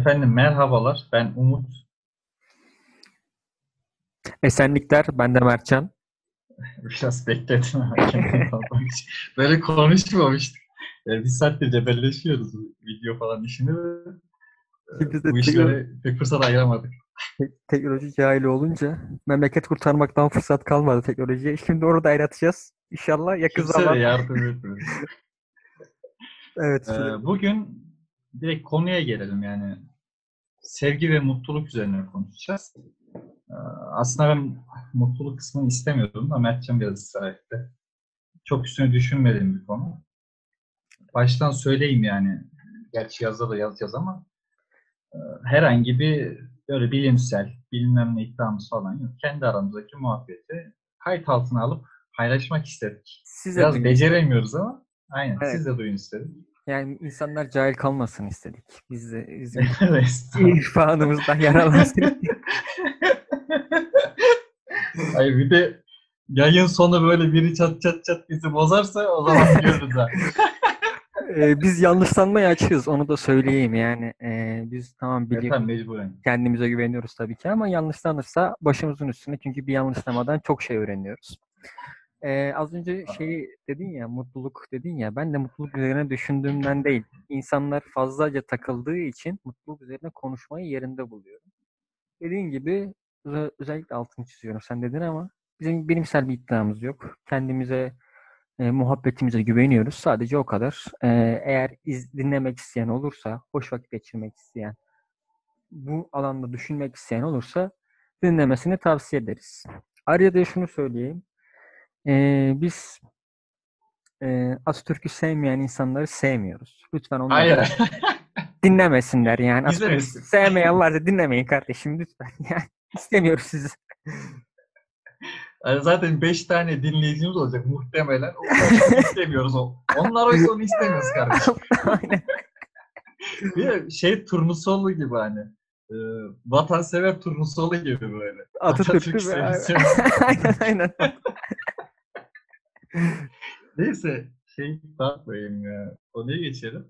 Efendim merhabalar, ben Umut. Esenlikler, ben de Mertcan. Biraz bekledim. Böyle konuşmamıştık. Yani bir saattir cebelleşiyoruz video falan işini. Bu işlere pek fırsat ayıramadık. Teknoloji cahili olunca memleket kurtarmaktan fırsat kalmadı teknolojiye. Şimdi orada ayrıtacağız. İnşallah yakın zamanda. Kimse yardım etmiyor. Evet. Bugün direkt konuya gelelim yani. Sevgi ve mutluluk üzerine konuşacağız. Aslında ben mutluluk kısmını istemiyordum da Mertcan biraz ısrar etti. Çok üstüne düşünmediğim bir konu. Baştan söyleyeyim yani. Gerçi yazda da yazacağız ama herhangi bir böyle bilimsel, bilmem ne iddiamız falan yok. Kendi aramızdaki muhabbeti kayıt altına alıp paylaşmak istedik. Size biraz beceremiyoruz ama aynen evet. Siz de duyun istedik. Yani insanlar cahil kalmasın istedik. Biz de bizim irfanımızdan yararlansın. Hayır bir de yayın sonu böyle biri çat çat çat bizi bozarsa o zaman görürüz ha. Biz yanlış sanmayı açığız. Onu da söyleyeyim yani. Biz tamam biliyoruz. Kendimize güveniyoruz tabii ki ama yanlışlanırsa başımızın üstüne. Çünkü bir yanlışlamadan çok şey öğreniyoruz. Az önce şey dedin ya, mutluluk dedin ya. Ben de mutluluk üzerine düşündüğümden değil. İnsanlar fazlaca takıldığı için mutluluk üzerine konuşmayı yerinde buluyorum. Dediğin gibi özellikle altını çiziyorum. Sen dedin ama bizim bilimsel bir iddiamız yok. Kendimize muhabbetimize güveniyoruz. Sadece o kadar. Eğer dinlemek isteyen olursa, hoş vakit geçirmek isteyen, bu alanda düşünmek isteyen olursa dinlemesini tavsiye ederiz. Ayrıca şunu söyleyeyim. Biz Atatürk'ü sevmeyen insanları sevmiyoruz. Lütfen onları dinlemesinler yani. Atatürk'ü sevmeyen varsa dinlemeyin kardeşim lütfen. Yani istemiyoruz sizi. Yani zaten 5 tane dinleyicimiz olacak muhtemelen. Onları istemiyoruz. Onlar oysa onu istemiyoruz kardeşim. Aynen. Bir şey turnusolu gibi hani. Vatansever turnusolu gibi böyle. Atatürk'ü aynen. Neyse. Şey takmayayım ya. Konuya geçelim.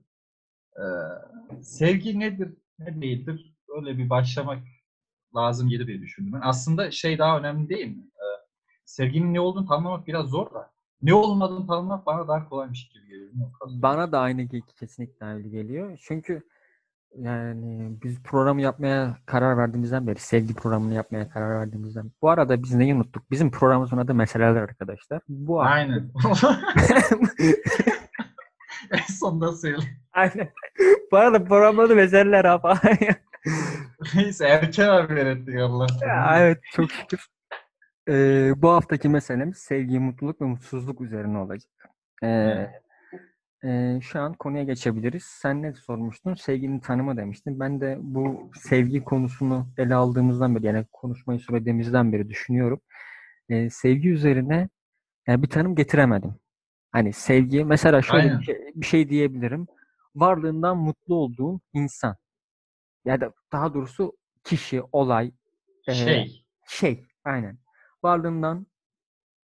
Sevgi nedir? Ne değildir? Öyle bir başlamak lazım gelir diye düşündüm. Ben aslında şey daha önemli değil mi? Sevginin ne olduğunu tanımlamak biraz zor da. Ne olmadığını tanımlamak bana daha kolaymış gibi geliyor. Bana da aynı kesinlikle öyle geliyor. Çünkü yani biz programı yapmaya karar verdiğimizden beri, sevgi programını yapmaya karar verdiğimizden. Bu arada biz neyi unuttuk? Bizim programımızın adı meseleler arkadaşlar. Bu aynen. En sonunda söyleyeyim. Aynen. Bu arada programları meseleler abi. Neyse erken haber ettik Allah'tan. Evet çok şükür. Bu haftaki meselemiz sevgi, mutluluk ve mutsuzluk üzerine olacak. Şu an konuya geçebiliriz. Sen ne sormuştun? Sevginin tanımı demiştin. Ben de bu sevgi konusunu ele aldığımızdan beri, yani konuşmayı söylediğimizden beri düşünüyorum. Sevgi üzerine yani bir tanım getiremedim. Hani sevgi, mesela şöyle bir şey diyebilirim. Varlığından mutlu olduğun insan. Ya da daha doğrusu kişi, olay. Şey, aynen. Varlığından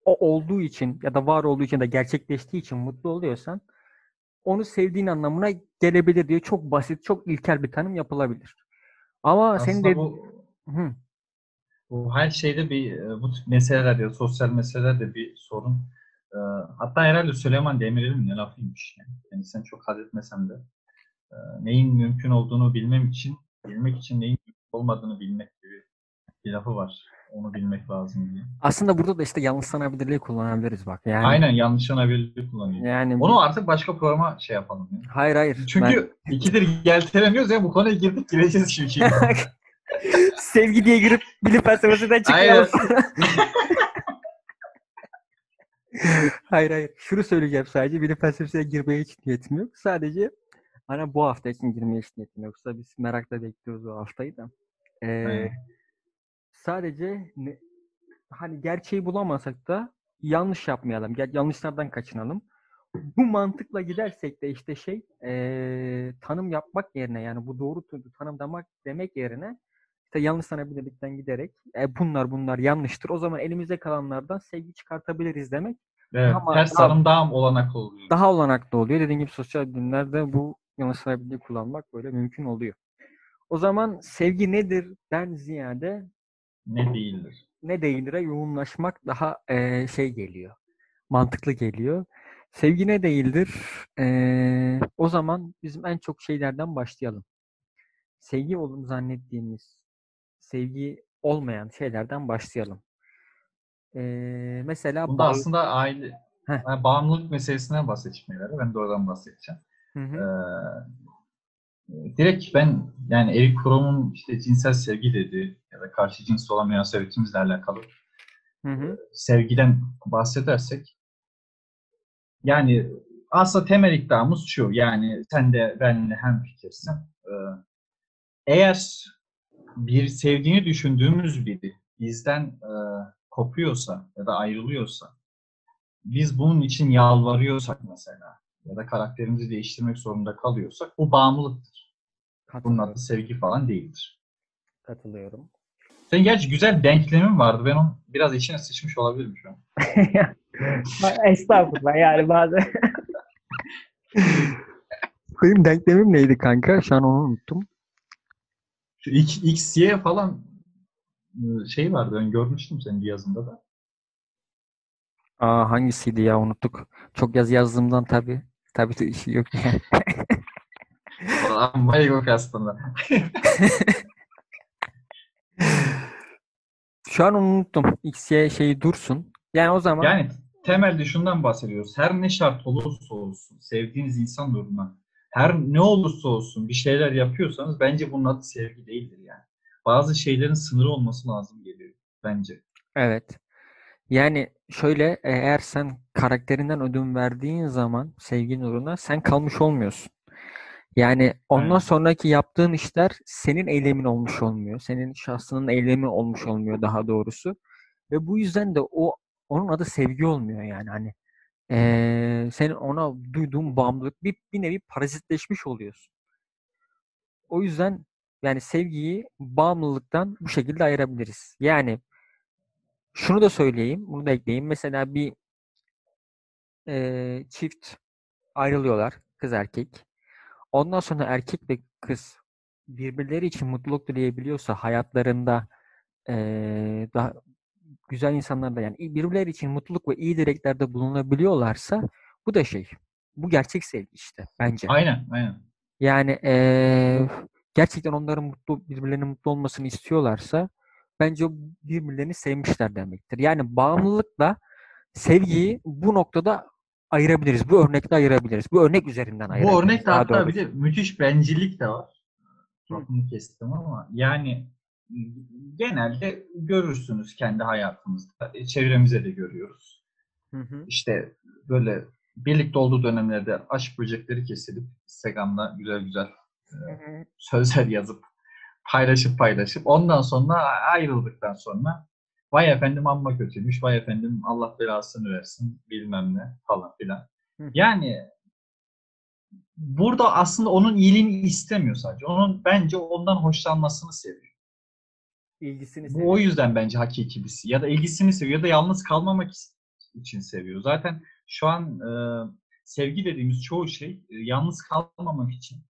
o olduğu için ya da var olduğu için de gerçekleştiği için mutlu oluyorsan onu sevdiğin anlamına gelebilir diye çok basit, çok ilkel bir tanım yapılabilir. Ama aslında senin de bu her şeyde bu tip meseleler ya sosyal meseleler de bir sorun. Hatta herhalde Süleyman Demirel'in ne lafıymış yani. Kendisini çok haz etmesem de neyin mümkün olduğunu bilmek için neyin mümkün olmadığını bilmek gibi bir lafı var. Onu bilmek lazım diye. Aslında burada da işte yanlışlanabilirliği kullanabiliriz bak. Yani, aynen yanlışlanabilirliği kullanıyoruz. Yani onu artık başka programa şey yapalım. Yani. Hayır. Çünkü ikidir geltelemiyoruz ya bu konuya gireceğiz çünkü. Sevgi diye girip bilim felsefesinden çıkıyoruz. hayır. Şunu söyleyeceğim sadece bilim felsefesine girmeye hiç niyetim yok. Sadece hani bu hafta için girmeye hiç niyetim yoksa biz merakla bekliyoruz o haftayı da. Sadece hani gerçeği bulamasak da yanlış yapmayalım. Yanlışlardan kaçınalım. Bu mantıkla gidersek de işte tanım yapmak yerine yani bu doğru tanımlamak demek yerine işte yanlış sanabilirlikten giderek bunlar yanlıştır. O zaman elimizde kalanlardan sevgi çıkartabiliriz demek. Evet, ters tanım daha olanaklı oluyor. Daha olanaklı oluyor. Dediğim gibi sosyal bilimlerde bu yanlış sanabilirliği kullanmak böyle mümkün oluyor. O zaman sevgi nedir den ziyade ne değildir? Ne değildir'e yoğunlaşmak daha geliyor. Mantıklı geliyor. Sevgi ne değildir? O zaman bizim en çok şeylerden başlayalım. Sevgi olduğunu zannettiğimiz, sevgi olmayan şeylerden başlayalım. Mesela bunda aslında aile, yani bağımlılık meselesine bahsetmeleri, ben de oradan bahsedeceğim. Direkt ben, yani Erich Fromm'un işte cinsel sevgi dediği ya da karşı cins olan münasebetimizle alakalı sevgiden bahsedersek, yani aslında temel iddiamız şu, yani sen de benimle hemfikirsin. Eğer bir sevdiğini düşündüğümüz biri bizden kopuyorsa ya da ayrılıyorsa, biz bunun için yalvarıyorsak mesela ya da karakterimizi değiştirmek zorunda kalıyorsak, bu bağımlılıktır. Bunun adı sevgi falan değildir. Katılıyorum. Senin gerçi güzel denklemin vardı. Ben onu biraz içine sıçmış olabilirim şu an. Estağfurullah yani bazen. Benim denklemim neydi kanka? Şu an onu unuttum. Şu X, Y falan şey vardı. Ben görmüştüm senin bir yazında da. Hangisiydi ya? Unuttuk. Çok yazı yazdığımdan tabii. Tabii de işi yok yani. Ama yok aslında. Şu an unuttum. X'ye şeyi dursun. Yani o zaman... Yani temelde şundan bahsediyoruz. Her ne şart olursa olsun, sevdiğiniz insan uğruna, her ne olursa olsun bir şeyler yapıyorsanız bence bunun adı sevgi değildir yani. Bazı şeylerin sınırı olması lazım geliyor bence. Evet. Yani şöyle, eğer sen karakterinden ödün verdiğin zaman sevginin uğruna sen kalmış olmuyorsun. Yani ondan sonraki yaptığın işler senin eylemin olmuş olmuyor. Senin şahsının eylemi olmuş olmuyor daha doğrusu. Ve bu yüzden de onun adı sevgi olmuyor yani. Hani senin ona duyduğun bağımlılık bir nevi parazitleşmiş oluyorsun. O yüzden yani sevgiyi bağımlılıktan bu şekilde ayırabiliriz. Yani şunu da söyleyeyim, bunu da ekleyeyim. Mesela bir çift ayrılıyorlar, kız erkek. Ondan sonra erkek ve kız birbirleri için mutluluk dileyebiliyorsa, hayatlarında daha güzel insanlar da, yani birbirleri için mutluluk ve iyi dileklerde bulunabiliyorlarsa, bu da bu gerçek sevgi işte bence. Aynen. Yani gerçekten onların birbirlerinin mutlu olmasını istiyorlarsa bence birbirlerini sevmişler demektir. Yani bağımlılıkla sevgiyi bu noktada ayırabiliriz. Bu örnekte ayırabiliriz. Bu örnek üzerinden ayırabiliriz. Bu örnekte hatta doğrusu. Bir de müthiş bencillik de var. Çok mu kestim ama yani genelde görürsünüz kendi hayatımızda. Çevremize de görüyoruz. İşte böyle birlikte olduğu dönemlerde aşk böcekleri kesilip Instagram'da güzel güzel sözler yazıp paylaşıp ondan sonra ayrıldıktan sonra vay efendim amma kötüymüş, vay efendim Allah belasını versin bilmem ne falan filan. Yani burada aslında onun iyiliğini istemiyor sadece. Onun bence ondan hoşlanmasını seviyor. İlgisini seviyor. O yüzden bence hakiki birisi. Ya da ilgisini seviyor ya da yalnız kalmamak için seviyor. Zaten şu an sevgi dediğimiz çoğu şey yalnız kalmamak için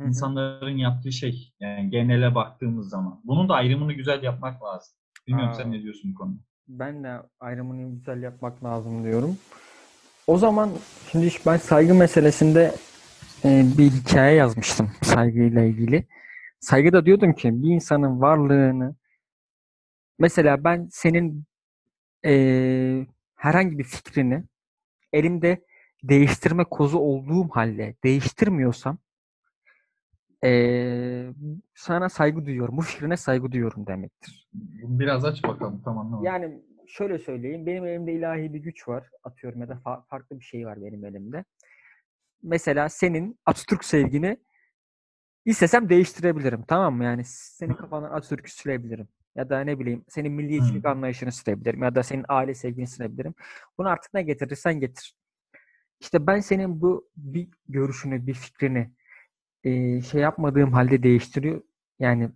insanların yaptığı şey. Yani genele baktığımız zaman. Bunun da ayrımını güzel yapmak lazım. Bilmiyorum sen ne diyorsun bu konuda? Ben de ayrımını güzel yapmak lazım diyorum. O zaman şimdi ben saygı meselesinde bir hikaye yazmıştım saygıyla ilgili. Saygıda diyordum ki bir insanın varlığını, mesela ben senin herhangi bir fikrini elimde değiştirme kozu olduğum halde değiştirmiyorsam sana saygı duyuyorum. Bu fikrine saygı duyuyorum demektir. Biraz aç bakalım. Tamam. Yani şöyle söyleyeyim. Benim elimde ilahi bir güç var. Atıyorum ya da farklı bir şey var benim elimde. Mesela senin Atatürk sevgini istesem değiştirebilirim. Tamam mı? Yani senin kafandan Atatürk'ü silebilirim. Ya da ne bileyim senin milliyetçilik anlayışını silebilirim. Ya da senin aile sevgini silebilirim. Bunu artık ne getirirsen getir. İşte ben senin bu bir görüşünü, bir fikrini yapmadığım halde değiştiriyor. Yani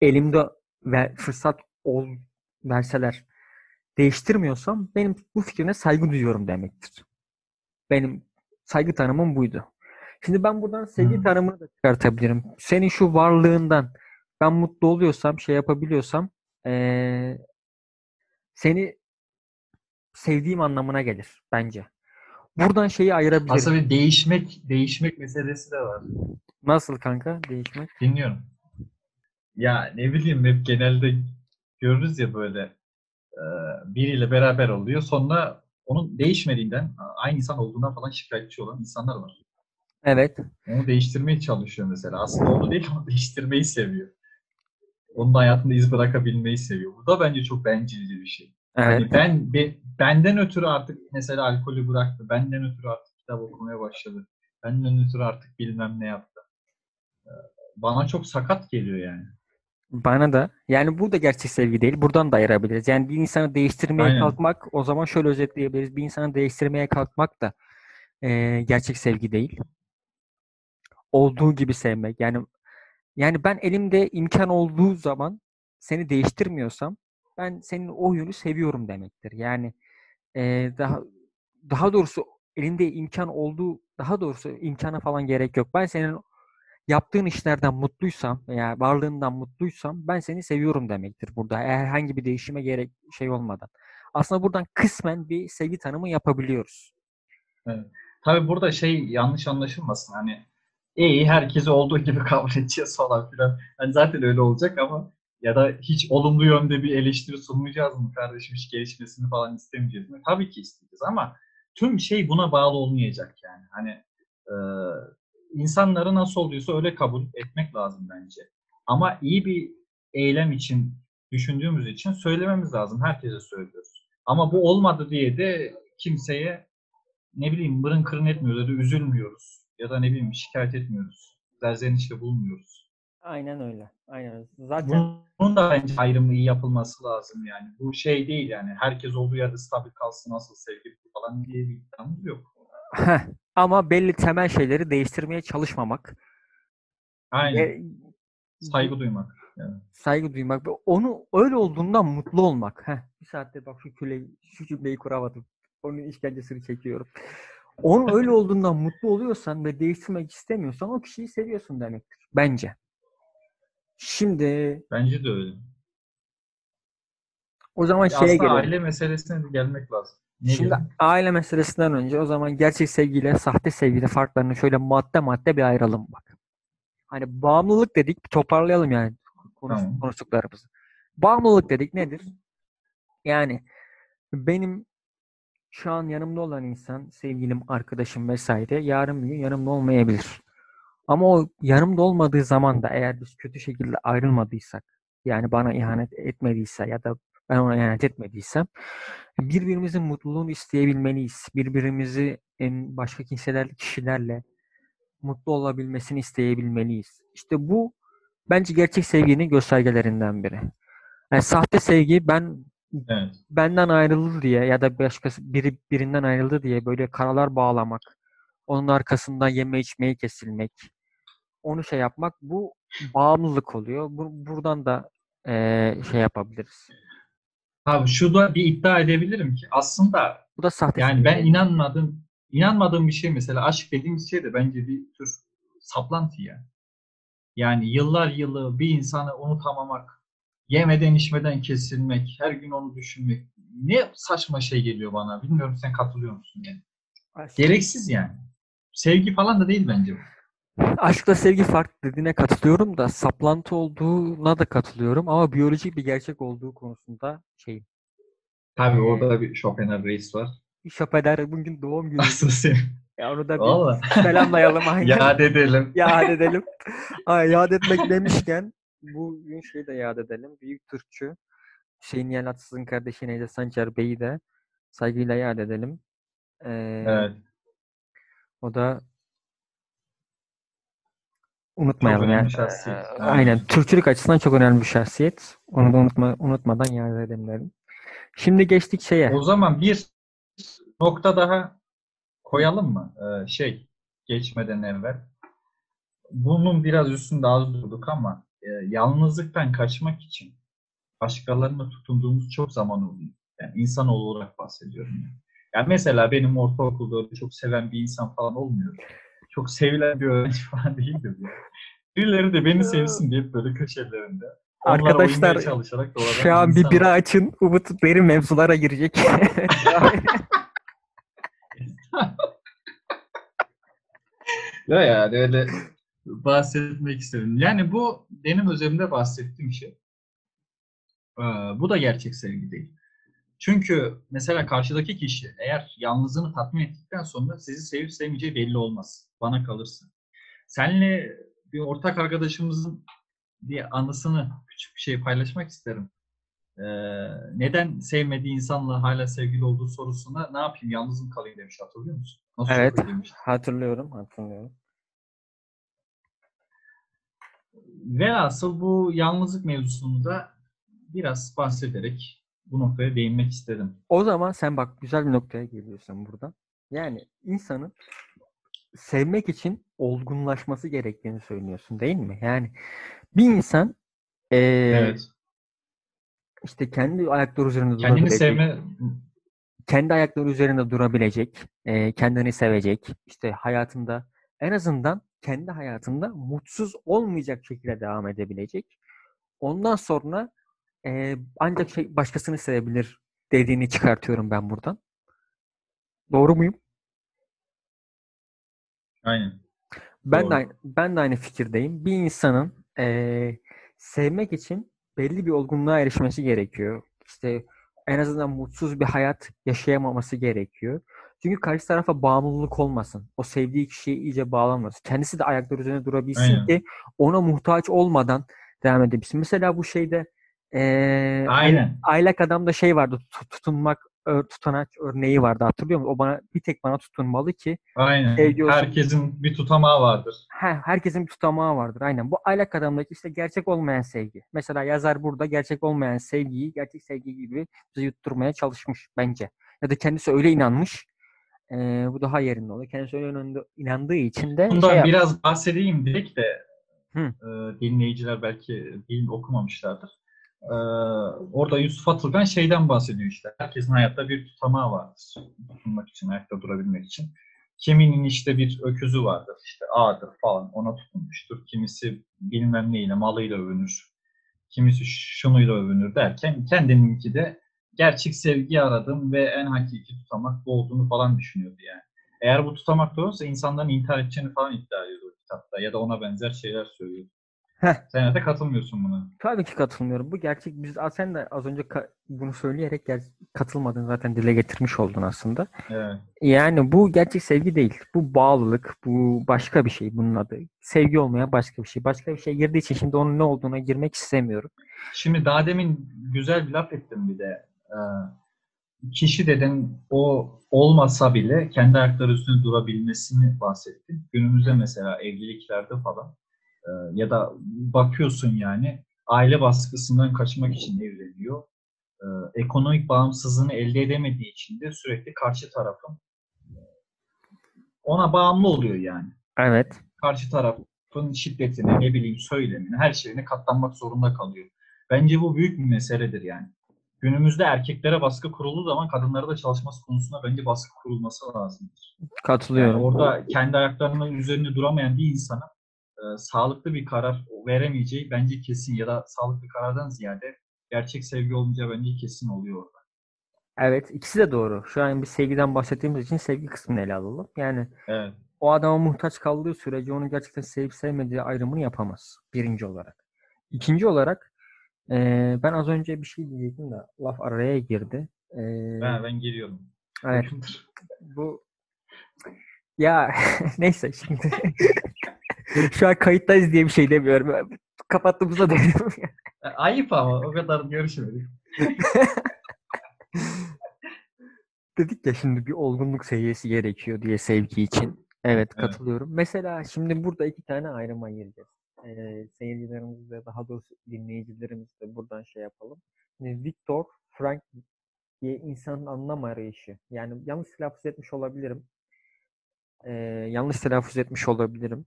elimde fırsat verseler değiştirmiyorsam benim bu fikrine saygı duyuyorum demektir. Benim saygı tanımım buydu. Şimdi ben buradan sevgi tanımını da çıkartabilirim. Senin şu varlığından ben mutlu oluyorsam, şey yapabiliyorsam seni sevdiğim anlamına gelir bence. Buradan şeyi ayırabilirim. Aslında bir değişmek meselesi de var. Nasıl kanka değişmek? Dinliyorum. Ya ne bileyim, hep genelde görürüz ya böyle biriyle beraber oluyor. Sonra onun değişmediğinden, aynı insan olduğundan falan şikayetçi olan insanlar var. Evet. Onu değiştirmeye çalışıyor mesela. Aslında onu değil ama değiştirmeyi seviyor. Onun hayatında iz bırakabilmeyi seviyor. Bu da bence çok bencilce bir şey. Evet. Yani benden ötürü artık mesela alkolü bıraktı. Benden ötürü artık kitap okumaya başladı. Benden ötürü artık bilmem ne yaptı. Bana çok sakat geliyor yani. Bana da. Yani bu da gerçek sevgi değil. Buradan da ayırabiliriz. Yani bir insanı değiştirmeye kalkmak, o zaman şöyle özetleyebiliriz. Bir insanı değiştirmeye kalkmak da gerçek sevgi değil. Olduğu gibi sevmek. Yani ben elimde imkan olduğu zaman seni değiştirmiyorsam ben senin o yönü seviyorum demektir. Yani daha doğrusu elinde imkan olduğu, daha doğrusu imkana falan gerek yok. Ben senin yaptığın işlerden mutluysam veya varlığından mutluysam ben seni seviyorum demektir burada. Herhangi bir değişime gerek şey olmadan. Aslında buradan kısmen bir sevgi tanımı yapabiliyoruz. Evet. Tabii burada yanlış anlaşılmasın. Hani herkesi olduğu gibi kabul edeceğiz falan filan. Hani zaten öyle olacak ama ya da hiç olumlu yönde bir eleştiri sunmayacağız mı kardeşim? Hiç gelişmesini falan istemeyeceğiz mi? Tabii ki isteyeceğiz ama tüm buna bağlı olmayacak yani. Hani insanları nasıl oluyorsa öyle kabul etmek lazım bence. Ama iyi bir eylem için düşündüğümüz için söylememiz lazım. Herkese söylüyoruz. Ama bu olmadı diye de kimseye ne bileyim mırın kırın etmiyoruz ya da üzülmüyoruz. Ya da ne bileyim şikayet etmiyoruz. Derzenişte bulmuyoruz. Aynen öyle. Aynen. Zaten bunun da bence ayrımı iyi yapılması lazım yani. Bu değil yani. Herkes olduğu yerde stabil kalsın, nasıl sevgi falan diye bir iddiamız yok. Ama belli temel şeyleri değiştirmeye çalışmamak. Aynen. Saygı duymak. Yani. Saygı duymak. Onu öyle olduğundan mutlu olmak. Bir saatte bak şu cümleyi kuramadım. Onun işkencesini çekiyorum. Onun öyle olduğundan mutlu oluyorsan ve değiştirmek istemiyorsan o kişiyi seviyorsun demektir. Bence. Şimdi... Bence de öyle. O zaman aslında aile meselesine de gelmek lazım. Aile meselesinden önce o zaman gerçek sevgiyle sahte sevgiyle farklarını şöyle madde bir ayıralım bak. Hani bağımlılık dedik, toparlayalım yani konuştuklarımızı. Bağımlılık dedik nedir? Yani benim şu an yanımda olan insan, sevgilim, arkadaşım vesaire yarın bir gün yanımda olmayabilir. Ama o yanımda olmadığı zaman da eğer biz kötü şekilde ayrılmadıysak, yani bana ihanet etmediyse ya da ben ona ihanet etmediysem birbirimizin mutluluğunu isteyebilmeliyiz. Birbirimizi başka kişilerle mutlu olabilmesini isteyebilmeliyiz. İşte bu bence gerçek sevginin göstergelerinden biri. Yani sahte sevgi benden ayrıldı diye ya da birinden ayrıldı diye böyle karalar bağlamak, onun arkasından yeme içmeyi kesilmek, onu yapmak, bu bağımlılık oluyor. Buradan da yapabiliriz. Abi şurada bir iddia edebilirim ki aslında bu da sahte. Yani ben inanmadığım bir şey mesela aşk dediğimiz şey de bence bir tür saplantı yani. Yani yıllar yılı bir insanı unutamamak, yemeden içmeden kesilmek, her gün onu düşünmek ne saçma geliyor bana. Bilmiyorum sen katılıyor musun yani? Aşk. Gereksiz yani. Sevgi falan da değil bence bu. Aşkla sevgi farklı dediğine katılıyorum da saplantı olduğuna da katılıyorum ama biyolojik bir gerçek olduğu konusunda Tabii orada bir Schopenhauer reis var. Schopenhauer bugün doğum günü. Ya onu da bir selamlayalım. Yad edelim. Yad etmek demişken bugün de yad edelim. Büyük Türkçü Nihal Atsız'ın kardeşi Necdet Sancar Bey'i de saygıyla yad edelim. Evet. O da unutmayalım yani. Aynen. Türkçülük açısından çok önemli bir şahsiyet. Onu da unutmadan yad edelim. Şimdi geçtik . O zaman bir nokta daha koyalım mı? Geçmeden evvel. Bunun biraz üstünde az durduk ama yalnızlıktan kaçmak için başkalarına tutunduğumuz çok zaman oluyor. Yani insan olarak bahsediyorum. Yani mesela benim ortaokulda çok seven bir insan falan olmuyor. çok sevilen bir öğrenci falan değildim. Yani. Birileri de beni sevsin diye böyle köşelerinde. Arkadaşlar şu an bir bira açın. Umut benim mevzulara girecek. Ya yani öyle bahsetmek istedim. Yani bu benim üzerimde bahsettiğim şey. Bu da gerçek sevgi değil. Çünkü mesela karşıdaki kişi eğer yalnızlığını tatmin ettikten sonra sizi sevip sevmeyeceği belli olmaz. Bana kalırsa. Seninle bir ortak arkadaşımızın bir anısını, küçük bir şey paylaşmak isterim. Neden sevmediği insanla hala sevgili olduğu sorusuna ne yapayım yalnızım kalayım demiş, hatırlıyor musun? Nasıl evet, hatırlıyorum. Velhasıl bu yalnızlık mevzusunda biraz bahsederek bu noktaya değinmek istedim. O zaman sen bak güzel bir noktaya geliyorsun buradan. Yani insanın sevmek için olgunlaşması gerektiğini söylüyorsun değil mi? Yani bir insan evet. İşte kendi ayakları üzerinde durabilecek, kendini sevecek, işte hayatında en azından kendi hayatında mutsuz olmayacak şekilde devam edebilecek. Ondan sonra ancak başkasını sevebilir dediğini çıkartıyorum ben buradan. Doğru muyum? Aynen. Ben de aynı fikirdeyim. Bir insanın sevmek için belli bir olgunluğa erişmesi gerekiyor. İşte en azından mutsuz bir hayat yaşayamaması gerekiyor. Çünkü karşı tarafa bağımlılık olmasın. O sevdiği kişiye iyice bağlanmasın. Kendisi de ayakları üzerine durabilsin. Aynen. Ki ona muhtaç olmadan devam edebilsin. Mesela bu şeyde Aylak Adam'da şey vardı. Tutanaç örneği vardı, hatırlıyor musun? O bir tek bana tutunmalı ki. Aynen. Herkesin bir tutamağı vardır. Herkesin bir tutamağı vardır. Aynen. Bu Aylak Adam'daki işte gerçek olmayan sevgi. Mesela yazar burada gerçek olmayan sevgiyi gerçek sevgi gibi yutturmaya çalışmış bence. Ya da kendisi öyle inanmış. Bu daha yerinde oluyor. Kendisi öyle inandığı için de. Bundan biraz bahsedeyim dedik de dinleyiciler belki okumamışlardır. Orada Yusuf Atılgan şeyden bahsediyor işte. Herkesin hayatta bir tutamağı vardır. Tutunmak için, ayakta durabilmek için. Kiminin işte bir öküzü vardır. İşte ağadır falan, ona tutunmuştur. Kimisi bilmem neyle, malıyla övünür. Kimisi şunuyla övünür derken kendininki de gerçek sevgi aradım ve en hakiki tutamak bu olduğunu falan düşünüyordu yani. Eğer bu tutamak doğruysa insanların intihar edeceğini falan iddia ediyordu kitapta. Ya da ona benzer şeyler söylüyordu. Sen de katılmıyorsun buna. Tabii ki katılmıyorum. Bu gerçek. Sen de az önce bunu söyleyerek katılmadığını zaten dile getirmiş oldun aslında. Evet. Yani bu gerçek sevgi değil. Bu bağlılık. Bu başka bir şey bunun adı. Sevgi olmayan başka bir şey. Başka bir şey girdiği için şimdi onun ne olduğuna girmek istemiyorum. Şimdi daha demin güzel bir laf ettim bir de. Kişi dedin o olmasa bile kendi ayakları üstünde durabilmesini bahsettin. Günümüzde mesela evliliklerde falan. Ya da bakıyorsun yani aile baskısından kaçmak için evleniyor. Ekonomik bağımsızlığını elde edemediği için de sürekli karşı tarafın ona bağımlı oluyor yani. Evet. Karşı tarafın şiddetine, söylemine, her şeyine katlanmak zorunda kalıyor. Bence bu büyük bir meseledir yani. Günümüzde erkeklere baskı kurulduğu zaman kadınlara da çalışması konusunda bence baskı kurulması lazımdır. Katılıyorum. Yani orada kendi ayaklarının üzerinde duramayan bir insana sağlıklı bir karar veremeyeceği bence kesin, ya da sağlıklı karardan ziyade gerçek sevgi olmayacağı bence kesin oluyor orada. Evet, ikisi de doğru. Şu an bir sevgiden bahsettiğimiz için sevgi kısmını ele alalım. Yani evet. O adama muhtaç kaldığı sürece onun gerçekten sevip sevmediği ayrımını yapamaz. Birinci olarak. İkinci olarak ben az önce bir şey diyecektim de laf araya girdi. Ben giriyorum. Evet. Bu ya neyse şimdi şu an kayıttayız diye bir şey demiyorum. Kapattığımızda dönüyorum. Ayıp ama o kadar görüşmedik. Dedik ya şimdi bir olgunluk seviyesi gerekiyor diye sevgi için. Evet katılıyorum. Evet. Mesela şimdi burada iki tane ayrıma gireceğiz. Seyircilerimiz de daha doğrusu dinleyicilerimiz de buradan şey yapalım. Şimdi Viktor Frankl diye insanın anlam arayışı. Yani yanlış telaffuz etmiş olabilirim.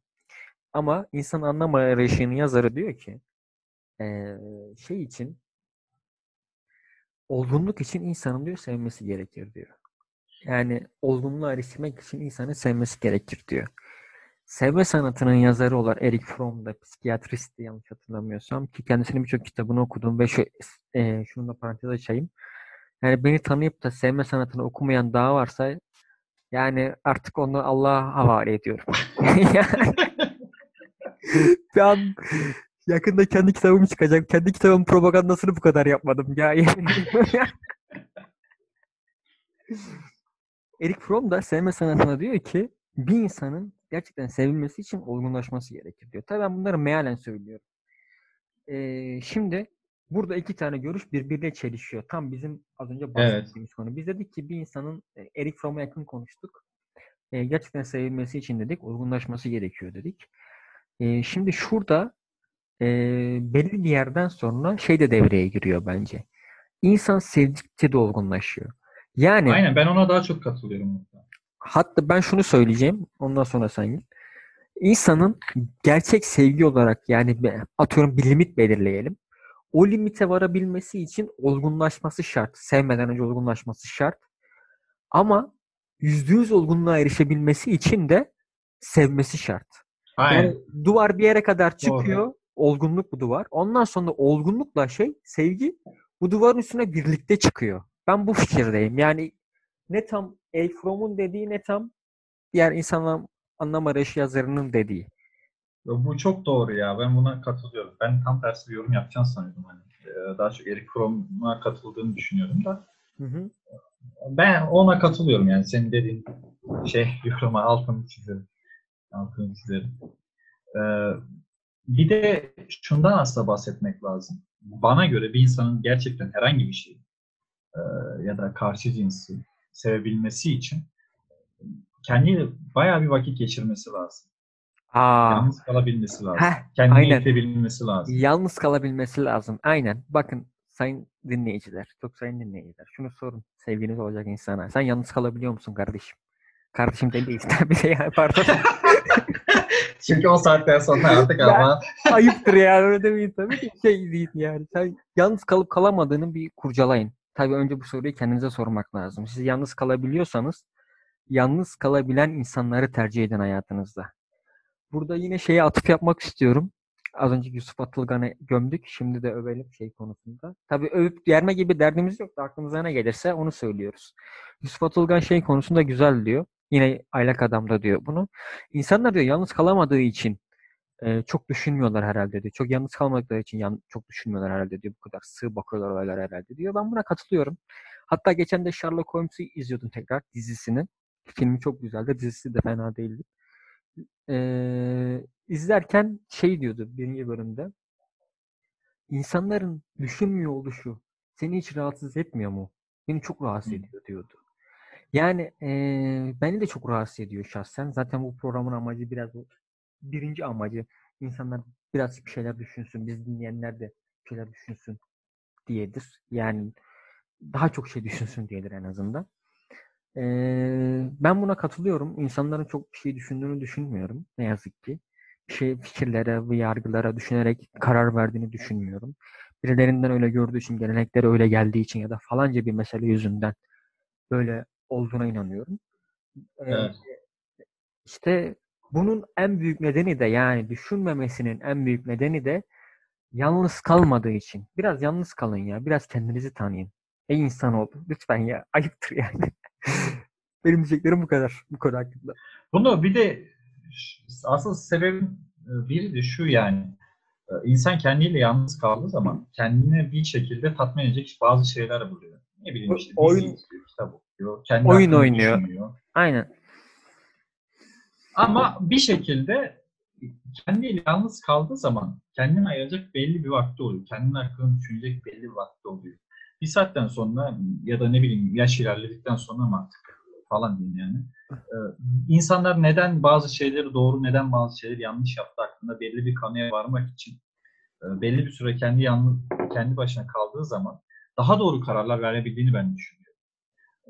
Ama insan anlam arayışının yazarı diyor ki olgunluk için insanın diyor sevmesi gerekir diyor. Yani olgunluğa erişmek için insanın sevmesi gerekir diyor. Sevme sanatının yazarı olan Erich Fromm da psikiyatristti yanlış hatırlamıyorsam ki kendisinin birçok kitabını okudum ve şunu da parantez açayım. Yani beni tanıyıp da sevme sanatını okumayan daha varsa yani artık onu Allah'a havale ediyorum. Ben yakında kendi kitabım çıkacak. Kendi kitabımın propagandasını bu kadar yapmadım ya. Erich Fromm da sevme sanatına diyor ki bir insanın gerçekten sevilmesi için olgunlaşması gerekir diyor. Tabii ben bunları mealen söylüyorum. Şimdi burada iki tane görüş birbiriyle çelişiyor. Tam bizim az önce bahsettiğimiz konu. Biz dedik ki bir insanın Erich Fromm'a yakın konuştuk. Gerçekten sevilmesi için dedik. Olgunlaşması gerekiyor dedik. Şimdi şurada belirli bir yerden sonra şey de devreye giriyor bence. İnsan sevdikçe de olgunlaşıyor. Yani, aynen ben ona daha çok katılıyorum. Hatta ben şunu söyleyeceğim. Ondan sonra sen git. İnsanın gerçek sevgi olarak yani atıyorum bir limit belirleyelim. O limite varabilmesi için olgunlaşması şart. Sevmeden önce olgunlaşması şart. Ama %100 olgunluğa erişebilmesi için de sevmesi şart. Aynen. Yani duvar bir yere kadar çıkıyor. Doğru. Olgunluk bu duvar. Ondan sonra olgunlukla sevgi bu duvarın üstüne birlikte çıkıyor. Ben bu fikirdeyim. Yani ne tam Erich Fromm'un dediği ne tam diğer insanların anlam arayışı yazarının dediği. Bu çok doğru ya. Ben buna katılıyorum. Ben tam tersi bir yorum yapacağım sanıyordum. Hani daha çok Erich Fromm'a katıldığını düşünüyorum da. Hı hı. Ben ona katılıyorum yani. Senin dediğin yoruma altını çizerim. Bir de şundan aslında bahsetmek lazım. Bana göre bir insanın gerçekten herhangi bir şeyi ya da karşı cinsi sevebilmesi için kendine bayağı bir vakit geçirmesi lazım. Yalnız kalabilmesi lazım. Kendini yetebilmesi lazım. Yalnız kalabilmesi lazım. Aynen. Bakın sayın dinleyiciler, çok sayın dinleyiciler. Şunu sorun sevginiz olacak insana. Sen yalnız kalabiliyor musun kardeşim? Kardeşim deli ister bir şey pardon. Çünkü o saatten sonra artık ama. Ayıptır yani öyle demeyin tabii ki. Değil yani. Sen yalnız kalıp kalamadığını bir kurcalayın. Tabii önce bu soruyu kendinize sormak lazım. Siz yalnız kalabiliyorsanız yalnız kalabilen insanları tercih edin hayatınızda. Burada yine atıf yapmak istiyorum. Az önce Yusuf Atılgan'ı gömdük. Şimdi de övelim konusunda. Tabii övüp yerme gibi derdimiz yok da aklımıza ne gelirse onu söylüyoruz. Yusuf Atılgan konusunda güzel diyor. Yine Aylak Adam'da diyor bunu. İnsanlar diyor yalnız kalamadığı için çok düşünmüyorlar herhalde diyor. Çok yalnız kalmadıkları için çok düşünmüyorlar herhalde diyor. Bu kadar sığ bakıyorlar olaylar herhalde diyor. Ben buna katılıyorum. Hatta geçen de Sherlock Holmes'u izliyordum tekrar dizisini. Filmi çok güzeldi. Dizisi de fena değildi. İzlerken diyordu birinci bölümde. İnsanların düşünmüyor oluşu seni hiç rahatsız etmiyor mu? Beni çok rahatsız ediyor diyordu. Yani beni de çok rahatsız ediyor şahsen. Zaten bu programın amacı biraz o. Birinci amacı insanlar biraz bir şeyler düşünsün, biz dinleyenler de bir şeyler düşünsün diyedir. Yani daha çok düşünsün diyedir en azından. Ben buna katılıyorum. İnsanların çok bir şey düşündüğünü düşünmüyorum. Ne yazık ki. Fikirlere ve yargılara düşünerek karar verdiğini düşünmüyorum. Birilerinden öyle gördüğü için, geleneklere öyle geldiği için ya da falanca bir mesele yüzünden böyle olduğuna inanıyorum. Evet. Bunun en büyük nedeni de düşünmemesinin en büyük nedeni de yalnız kalmadığı için. Biraz yalnız kalın ya. Biraz kendinizi tanıyın. Ey insanoğlu. Lütfen ya. Ayıptır yani. Benim diyeceklerim bu kadar. Bu konu hakkında. Bunu bir de asıl sebebin biri de şu yani. İnsan kendiyle yalnız kaldığı zaman kendine bir şekilde tatmin edecek bazı şeyler buluyor. Ne bileyim dizi izliyor, kitap okuyor. Oyun oynuyor. Düşünüyor. Aynen. Ama bir şekilde kendiyle yalnız kaldığı zaman kendini ayıracak belli bir vakti oluyor. Kendinin hakkını düşünecek belli bir vakti oluyor. Bir saatten sonra ya da yaş ilerledikten sonra mı artık falan diyeyim yani. İnsanlar neden bazı şeyleri doğru, neden bazı şeyleri yanlış yaptı hakkında belli bir kanıya varmak için belli bir süre kendi başına kaldığı zaman daha doğru kararlar verebildiğini ben düşünüyorum.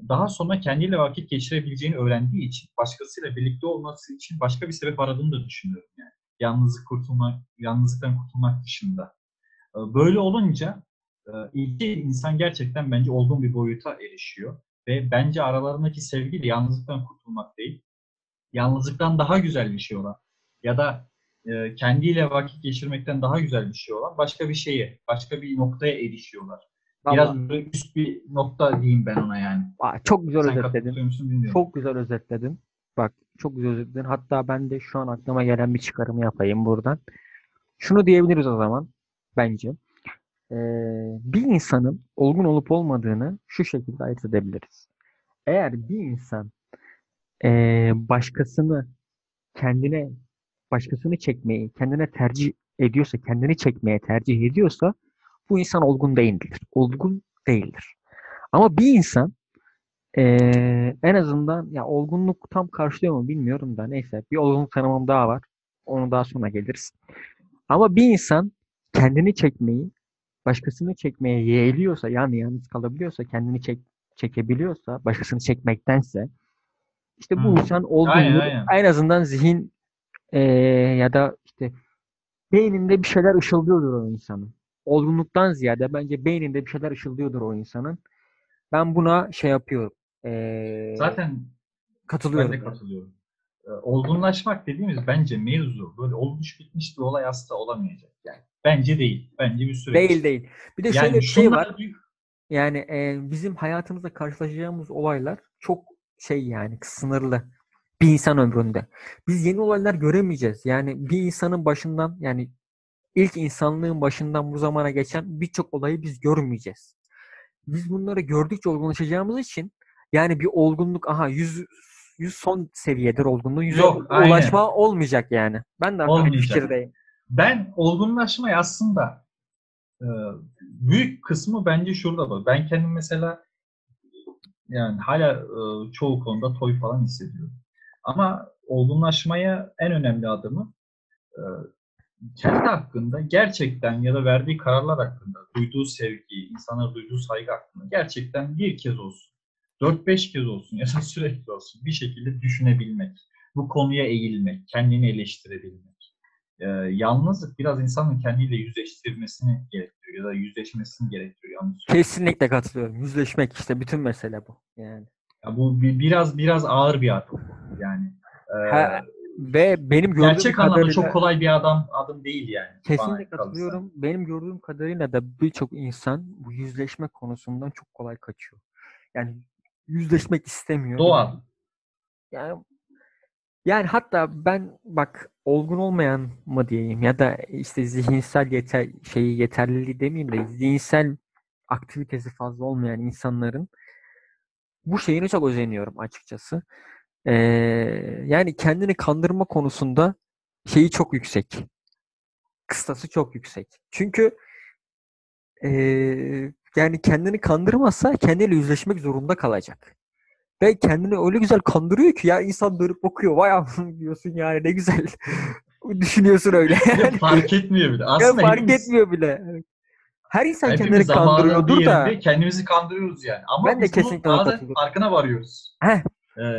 Daha sonra kendiyle vakit geçirebileceğini öğrendiği için, başkasıyla birlikte olması için başka bir sebep aradığını da düşünüyorum yani. Yalnızlıktan kurtulmak dışında. Böyle olunca iki insan gerçekten bence olgun bir boyuta erişiyor ve bence aralarındaki sevgi de yalnızlıktan kurtulmak değil, yalnızlıktan daha güzel bir şey olan ya da kendiyle vakit geçirmekten daha güzel bir şey olan başka bir şeye, başka bir noktaya erişiyorlar. Tamam. Biraz üst bir nokta diyeyim ben ona yani. Aa, çok güzel sen özetledin. Çok güzel özetledin. Bak çok güzel özetledin. Hatta ben de şu an aklıma gelen bir çıkarımı yapayım buradan. Şunu diyebiliriz o zaman bence. Bir insanın olgun olup olmadığını şu şekilde ayırt edebiliriz. Eğer bir insan başkasını çekmeyi kendine tercih ediyorsa, kendini çekmeye tercih ediyorsa bu insan olgun değildir. Olgun değildir. Ama bir insan en azından ya olgunluk tam karşılıyor mu bilmiyorum da neyse bir olgunluk tanımım daha var. Onu daha sonra geliriz. Ama bir insan kendini çekmeyi başkasını çekmeye yeğliyorsa, yani yalnız kalabiliyorsa, kendini çekebiliyorsa, başkasını çekmektense işte bu insan olgunluğu en azından zihin ya da işte beyninde bir şeyler ışıldıyordur o insanın. Olgunluktan ziyade bence beyninde bir şeyler ışıldıyordur o insanın. Ben buna şey yapıyorum. Zaten katılıyorum. Ben de katılıyorum. Olgunlaşmak dediğimiz bence mevzu. Böyle olmuş bitmiş bir olay asla olamayacak. Yani bence değil. Bence bir süreç. Değil. Bir de yani şöyle bir şey var. Büyük... Yani bizim hayatımızda karşılaşacağımız olaylar çok şey yani sınırlı. Bir insan ömründe. Biz yeni olaylar göremeyeceğiz. Yani bir insanın başından yani ilk insanlığın başından bu zamana geçen birçok olayı biz görmeyeceğiz. Biz bunları gördükçe olgunlaşacağımız için yani bir olgunluk 100 son seviyedir olgunluğun. 100'e ulaşma aynen. Olmayacak yani. Ben de aynı fikirdeyim. Ben olgunlaşmayı aslında büyük kısmı bence şurada var. Ben kendim mesela yani hala çoğu konuda toy falan hissediyorum. Ama olgunlaşmaya en önemli adımı kendi hakkında gerçekten ya da verdiği kararlar hakkında duyduğu sevgi, insanlara duyduğu saygı hakkında gerçekten bir kez olsun, 4-5 kez olsun ya da sürekli olsun bir şekilde düşünebilmek, bu konuya eğilmek, kendini eleştirebilmek. Yalnızlık biraz insanın kendiyle yüzleştirmesini gerektiriyor ya da yüzleşmesini gerektiriyor. Kesinlikle katılıyorum. Yüzleşmek işte bütün mesele bu. Yani. Ya bu biraz ağır bir adım bu. Yani. Ve benim gördüğüm gerçek anlamda çok kolay bir adım değil yani. Kesinlikle katılıyorum. Benim gördüğüm kadarıyla da birçok insan bu yüzleşme konusundan çok kolay kaçıyor. Yani yüzleşmek istemiyor. Doğal. Yani hatta ben bak olgun olmayan mı diyeyim ya da işte zihinsel yeterliliği demeyeyim de zihinsel aktivitesi fazla olmayan insanların bu şeyine çok özeniyorum açıkçası. Yani kendini kandırma konusunda şeyi çok yüksek. Kıstası çok yüksek. Çünkü yani kendini kandırmazsa kendiyle yüzleşmek zorunda kalacak. Ve kendini öyle güzel kandırıyor ki ya insan dönüp bakıyor. Vay anam diyorsun yani ne güzel düşünüyorsun öyle. Yani. Fark etmiyor bile. Aslında etmiyor bile. Her insan kendini kandırıyordur da. Kendimizi kandırıyoruz yani. Ama ben de kesinlikle bazen farkına varıyoruz. Heh.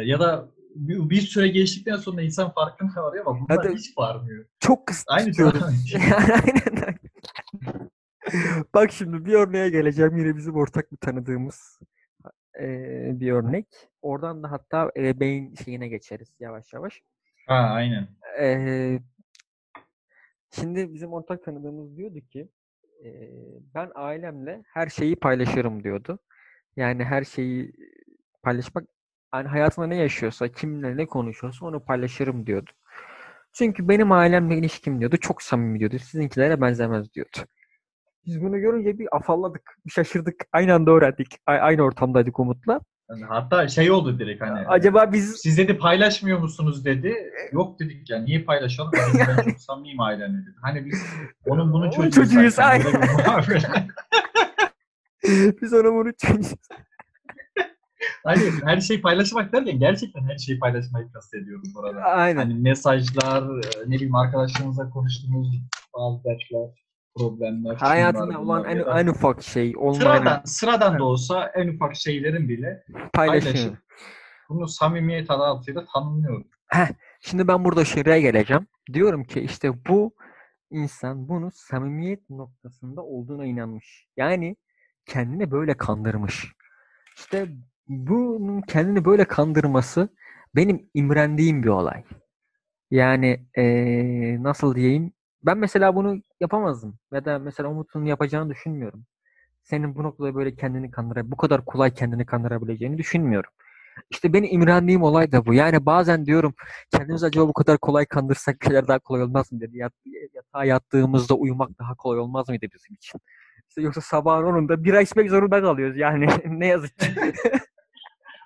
Ya da bir süre geçtikten sonra insan farkına varıyor ama bunlar hadi, hiç varmıyor. Çok kısıtlı. Aynı aynen. Bak şimdi bir örneğe geleceğim. Yine bizim ortak bir tanıdığımız bir örnek. Oradan da hatta beyin şeyine geçeriz yavaş yavaş. Ha aynen. Şimdi bizim ortak tanıdığımız diyordu ki ben ailemle her şeyi paylaşırım diyordu. Yani her şeyi paylaşmak yani hayatımda ne yaşıyorsa, kimle ne konuşuyorsa onu paylaşırım diyordu. Çünkü benim ailemle ilişkim diyordu. Çok samimi diyordu. Sizinkilere benzemez diyordu. Biz bunu görünce bir afalladık, bir şaşırdık. Aynı anda öğrendik. Aynı ortamdaydık Umut'la. Yani hatta şey oldu direkt hani. Acaba biz... Siz dedi paylaşmıyor musunuz dedi. Yok dedik yani niye paylaşalım? Ben çok samimiyim ailemle dedi. Hani biz onun bunu çocuğuyuz. Biz onun bunu çocuğuyuz. Hayır, her şeyi paylaşmak derken gerçekten her şeyi paylaşmayı kastediyorum burada. Aynen. Hani mesajlar, ne bileyim arkadaşlarımızla konuştuğumuz bazı dertler, problemler. Hayatında olan en ufak şey. Sıradan da olsa en ufak şeylerin bile paylaşıp bunu samimiyet adı altıyla tanımlıyorum. Şimdi ben burada şuraya geleceğim. Diyorum ki işte bu insan bunu samimiyet noktasında olduğuna inanmış. Yani kendini böyle kandırmış. İşte bunun kendini böyle kandırması benim imrendiğim bir olay. Yani nasıl diyeyim? Ben mesela bunu yapamazdım. Ya da mesela Umut'un yapacağını düşünmüyorum. Senin bu noktada böyle kendini bu kadar kolay kendini kandırabileceğini düşünmüyorum. İşte benim imrendiğim olay da bu. Yani bazen diyorum kendimizi acaba bu kadar kolay kandırsak şeyler daha kolay olmaz mı dedi. Yatağa yattığımızda uyumak daha kolay olmaz mıydı bizim için? İşte yoksa sabahın 10'unda bira içmek zorunda kalıyoruz yani. Ne yazık ki.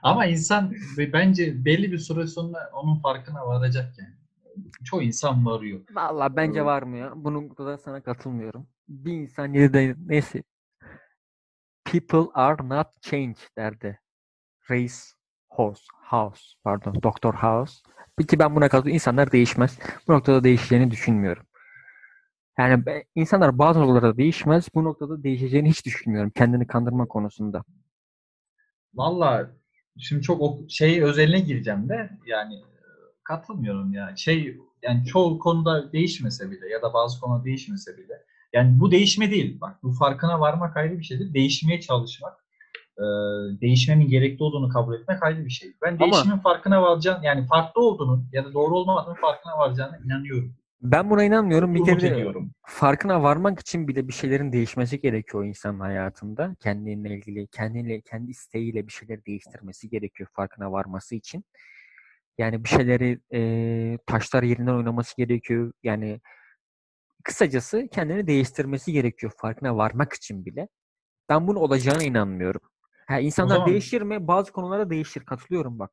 Ama insan bence belli bir süre sonra onun farkına varacak yani. Çoğu insan varıyor. Vallahi bence varmıyor. Bunun kadar sana katılmıyorum. Bir insan neyse. People are not change derdi. Reis Doktor House. Peki ben buna katılıyorum. İnsanlar değişmez. Bu noktada değişeceğini düşünmüyorum. Yani insanlar bazı noktalarda değişmez. Bu noktada değişeceğini hiç düşünmüyorum. Kendini kandırma konusunda. Vallahi şimdi çok özeline gireceğim de yani katılmıyorum ya. Yani çoğu konuda değişmese bile ya da bazı konuda değişmese bile. Yani bu değişme değil. Bak bu farkına varmak ayrı bir şeydir. Değişmeye çalışmak. Değişmenin gerekli olduğunu kabul etmek ayrı bir şey. Ben değişimin farkına varacağını, yani farklı olduğunu ya da doğru olmadığının farkına varacağına inanıyorum. Ben buna inanmıyorum. Bir kere farkına varmak için bile bir şeylerin değişmesi gerekiyor insanın hayatında. Kendinle ilgili, kendi isteğiyle bir şeyleri değiştirmesi gerekiyor farkına varması için. Yani bir şeyleri taşlar yerinden oynaması gerekiyor. Yani kısacası kendini değiştirmesi gerekiyor farkına varmak için bile. Ben bunun olacağına inanmıyorum. İnsanlar değişir mi? Bazı konulara değişir. Katılıyorum bak.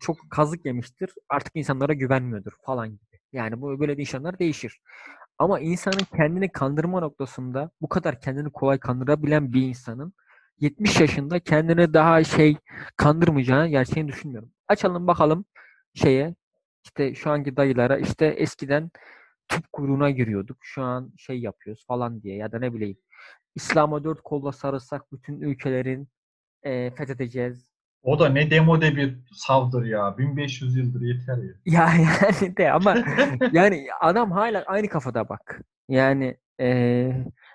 Çok kazık yemiştir. Artık insanlara güvenmiyordur falan gibi. Yani bu böyle insanlar değişir. Ama insanın kendini kandırma noktasında bu kadar kendini kolay kandırabilen bir insanın 70 yaşında kendini daha kandırmayacağını gerçeğini düşünmüyorum. Açalım bakalım işte şu anki dayılara işte eskiden tüp kuyruğuna giriyorduk. Şu an yapıyoruz falan diye ya da ne bileyim. İslam'a 4 kolla sarılsak bütün ülkelerin fethedeceğiz. O da ne demode bir savdır ya. 1500 yıldır yeter ya. Ya yani de ama yani adam hala aynı kafada bak. Yani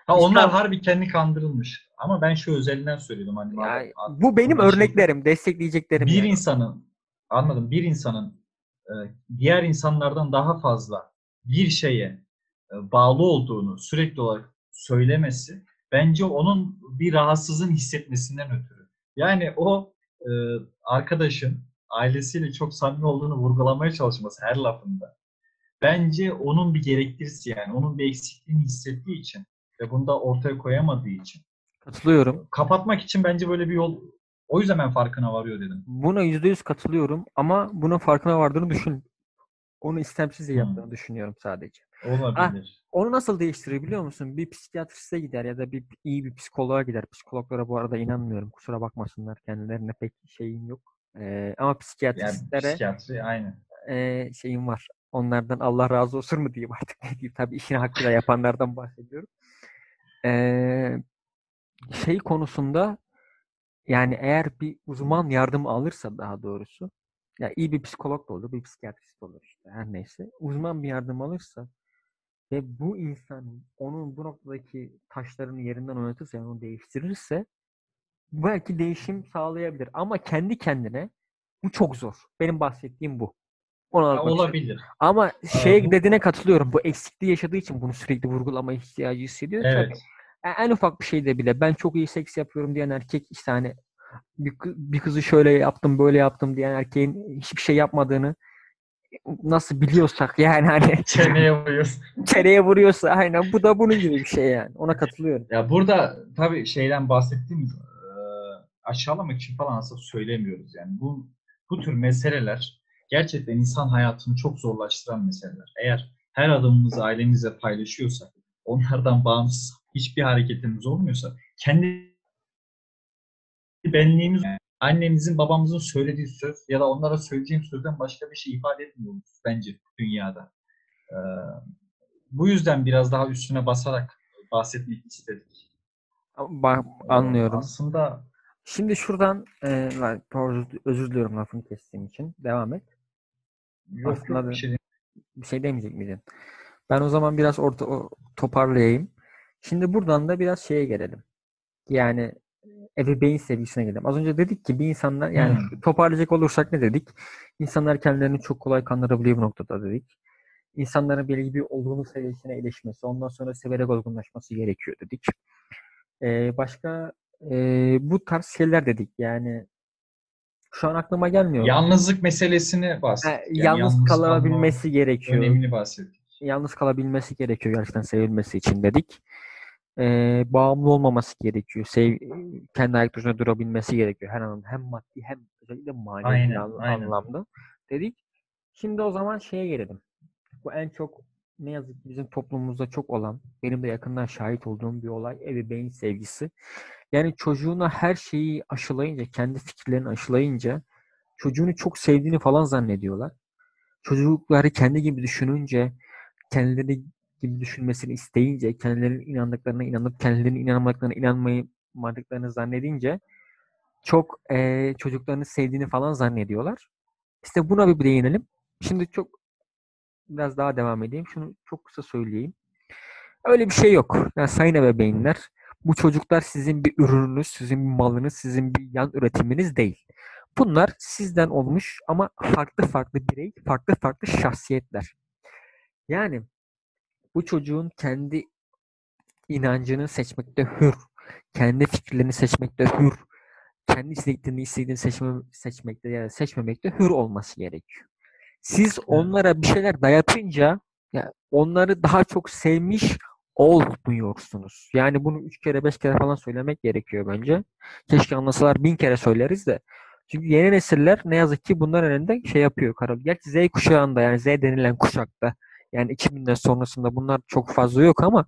onlar harbi kendi kandırılmış. Ama ben şu özelinden söyledim. Hani ya, bu benim örneklerim, destekleyeceklerim. Bir insanın, anladım, bir insanın diğer insanlardan daha fazla bir şeye bağlı olduğunu sürekli olarak söylemesi bence onun bir rahatsızlığını hissetmesinden ötürü. Yani o arkadaşın ailesiyle çok samimi olduğunu vurgulamaya çalışması her lafında. Bence onun bir gerektirisi yani. Onun bir eksikliğini hissettiği için ve bunu da ortaya koyamadığı için. Katılıyorum. Kapatmak için bence böyle bir yol. O yüzden ben farkına varıyor dedim. Buna %100 katılıyorum ama bunun farkına vardığını düşün. Onu istemsiz yaptığını düşünüyorum sadece. Olabilir. Onu nasıl değiştirebiliyor musun? Bir psikiyatriste gider ya da iyi bir psikoloğa gider. Psikologlara bu arada inanmıyorum. Kusura bakmasınlar. Kendilerine pek şeyim yok. Ama psikiyatristlere yani psikiyatri, aynı. Şeyim var. Onlardan Allah razı olsun mu diyeyim artık. Ne diyeyim? Tabii işini hakkıyla yapanlardan bahsediyorum. Konusunda yani eğer bir uzman yardım alırsa daha doğrusu ya iyi bir psikolog da olur, bir psikiyatrist olur işte her neyse. Uzman bir yardım alırsa ve bu insanın onun bu noktadaki taşlarını yerinden oynatırsa, yani onu değiştirirse belki değişim sağlayabilir. Ama kendi kendine bu çok zor. Benim bahsettiğim bu. Olabilir. Ama dediğine katılıyorum. Bu eksikliği yaşadığı için bunu sürekli vurgulama ihtiyacı hissediyor. Evet. Tabii. En ufak bir şeyde bile ben çok iyi seks yapıyorum diyen erkek işte hani bir kızı şöyle yaptım, böyle yaptım diyen erkeğin hiçbir şey yapmadığını nasıl biliyorsak yani hani çeneye vuruyorsa aynen bu da bunun gibi bir şey yani. Ona katılıyorum. Ya burada tabii şeyden bahsettiğimiz aşağılamak için falan aslında söylemiyoruz yani. Bu tür meseleler gerçekten insan hayatını çok zorlaştıran meseleler. Eğer her adımımızı ailemizle paylaşıyorsak, onlardan bağımsız hiçbir hareketimiz olmuyorsa kendi benliğimiz, annemizin, babamızın söylediği söz ya da onlara söyleyeceğim sözden başka bir şey ifade etmiyoruz bence dünyada. Bu yüzden biraz daha üstüne basarak bahsetmek istedik. Anlıyorum. Aslında şimdi şuradan özür diliyorum lafını kestiğim için. Devam et. Yok bir şey demeyecek miydin? Ben o zaman biraz toparlayayım. Şimdi buradan da biraz gelelim. Yani ebeveyn sevgisine gelelim. Az önce dedik ki bir insanlar yani toparlayacak olursak ne dedik? İnsanlar kendilerini çok kolay kandırabiliyor bu noktada dedik. İnsanların belli bir olgunluk seviyesine erişmesi, ondan sonra severek olgunlaşması gerekiyor dedik. Başka bu tarz şeyler dedik yani şu an aklıma gelmiyor. Yalnızlık meselesini bahsettik. Yani yalnız kalabilmesi gerekiyor. Önemini bahsettik. Yalnız kalabilmesi gerekiyor gerçekten sevilmesi için dedik. Bağımlı olmaması gerekiyor. Kendi ayak duruşuna durabilmesi gerekiyor. Her anlamda hem maddi hem özellikle manevi anlamda dedik. Şimdi o zaman şeye gelelim. Bu en çok ne yazık ki bizim toplumumuzda çok olan, benim de yakından şahit olduğum bir olay ebeveyn sevgisi. Yani çocuğuna her şeyi aşılayınca, kendi fikirlerini aşılayınca çocuğunu çok sevdiğini falan zannediyorlar. Çocukları kendi gibi düşününce, kendileri gibi düşünmesini isteyince, kendilerinin inandıklarına inanıp kendilerinin inanmadıklarına inanmadıklarını zannedince çok çocuklarını sevdiğini falan zannediyorlar. İşte buna bir değinelim. Şimdi çok biraz daha devam edeyim. Şunu çok kısa söyleyeyim. Öyle bir şey yok. Yani sayın ebeveynler, bu çocuklar sizin bir ürününüz, sizin bir malınız, sizin bir yan üretiminiz değil. Bunlar sizden olmuş ama farklı farklı birey, farklı farklı şahsiyetler. Yani bu çocuğun kendi inancını seçmekte hür, kendi fikirlerini seçmekte hür, kendi istediğini seçmekte ya da seçmemekte hür olması gerekiyor. Siz onlara bir şeyler dayatınca yani onları daha çok sevmiş olmuyorsunuz. Yani bunu 3 kere 5 kere falan söylemek gerekiyor bence. Keşke anlasalar 1000 kere söyleriz de. Çünkü yeni nesiller ne yazık ki bunların önünde şey yapıyor. Gerçi Z kuşağında yani Z denilen kuşakta yani 2000'den sonrasında bunlar çok fazla yok ama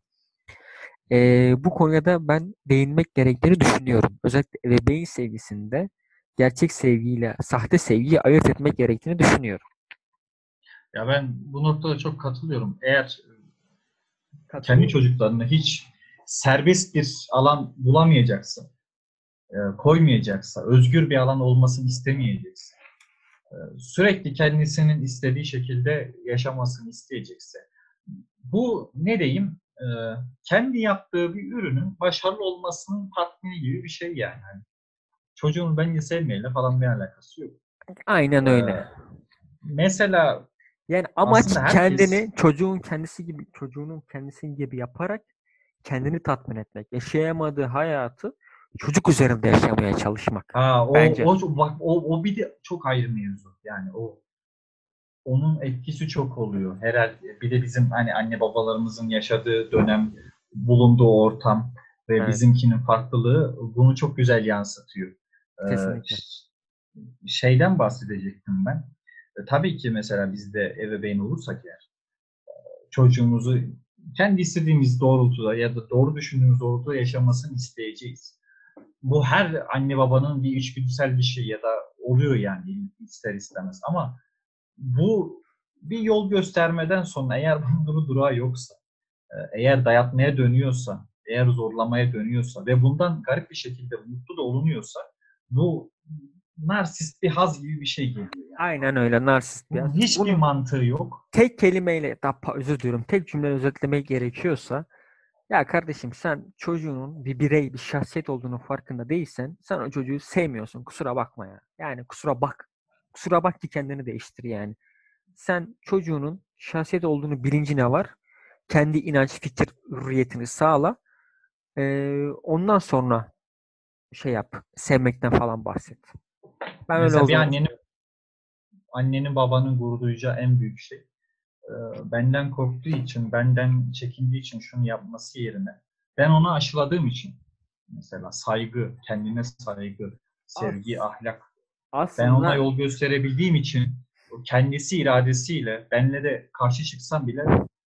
bu konuya da ben değinmek gerektiğini düşünüyorum. Özellikle ebeveyn sevgisinde gerçek sevgiyle sahte sevgiyi ayırt etmek gerektiğini düşünüyorum. Ya ben bu noktada çok katılıyorum. Eğer kendi çocuklarına hiç serbest bir alan bulamayacaksa, koymayacaksa, özgür bir alan olmasını istemeyecekse, sürekli kendisinin istediği şekilde yaşamasını isteyecekse, bu ne diyeyim, kendi yaptığı bir ürünün başarılı olmasının tatmini gibi bir şey yani. Çocuğun bence sevmeyle falan bir alakası yok. Aynen öyle. Mesela yani amaç kendini çocuğun kendisi gibi çocuğunun kendisi gibi yaparak kendini tatmin etmek. Yaşayamadığı hayatı çocuk üzerinde yaşamaya çalışmak. O bir de çok ayrı mevzu. Yani onun etkisi çok oluyor. Herhalde bir de bizim hani anne babalarımızın yaşadığı dönem, bulunduğu ortam ve bizimkinin farklılığı bunu çok güzel yansıtıyor. Kesinlikle. Şeyden bahsedecektim ben. Tabii ki mesela biz de ebeveyn olursak eğer çocuğumuzu kendi istediğimiz doğrultuda ya da doğru düşündüğümüz doğrultuda yaşamasını isteyeceğiz. Bu her anne babanın bir içgüdüsel bir şey ya da oluyor yani ister istemez ama bu bir yol göstermeden sonra eğer bunun durağı yoksa, eğer dayatmaya dönüyorsa, eğer zorlamaya dönüyorsa ve bundan garip bir şekilde mutlu da olunuyorsa bu narsist bir haz gibi bir şey geliyor. Aynen öyle narsist bir haz. Hiçbir mantığı yok. Tek kelimeyle, özür diliyorum, tek cümle özetlemek gerekiyorsa ya kardeşim sen çocuğunun bir birey, bir şahsiyet olduğunun farkında değilsen sen o çocuğu sevmiyorsun. Kusura bakma ya. Yani kusura bak. Kusura bak ki kendini değiştir yani. Sen çocuğunun şahsiyet olduğunu bilincine var. Kendi inanç, fikir, hürriyetini sağla. Ondan sonra şey yap. Sevmekten falan bahset. Ben mesela öyle bir annenin babanın gurur duyacağı en büyük şey. Benden korktuğu için, benden çekindiği için şunu yapması yerine ben onu aşıladığım için mesela saygı, kendine saygı, sevgi, ahlak. Aslında, ben ona yol gösterebildiğim için kendisi iradesiyle benle de karşı çıksam bile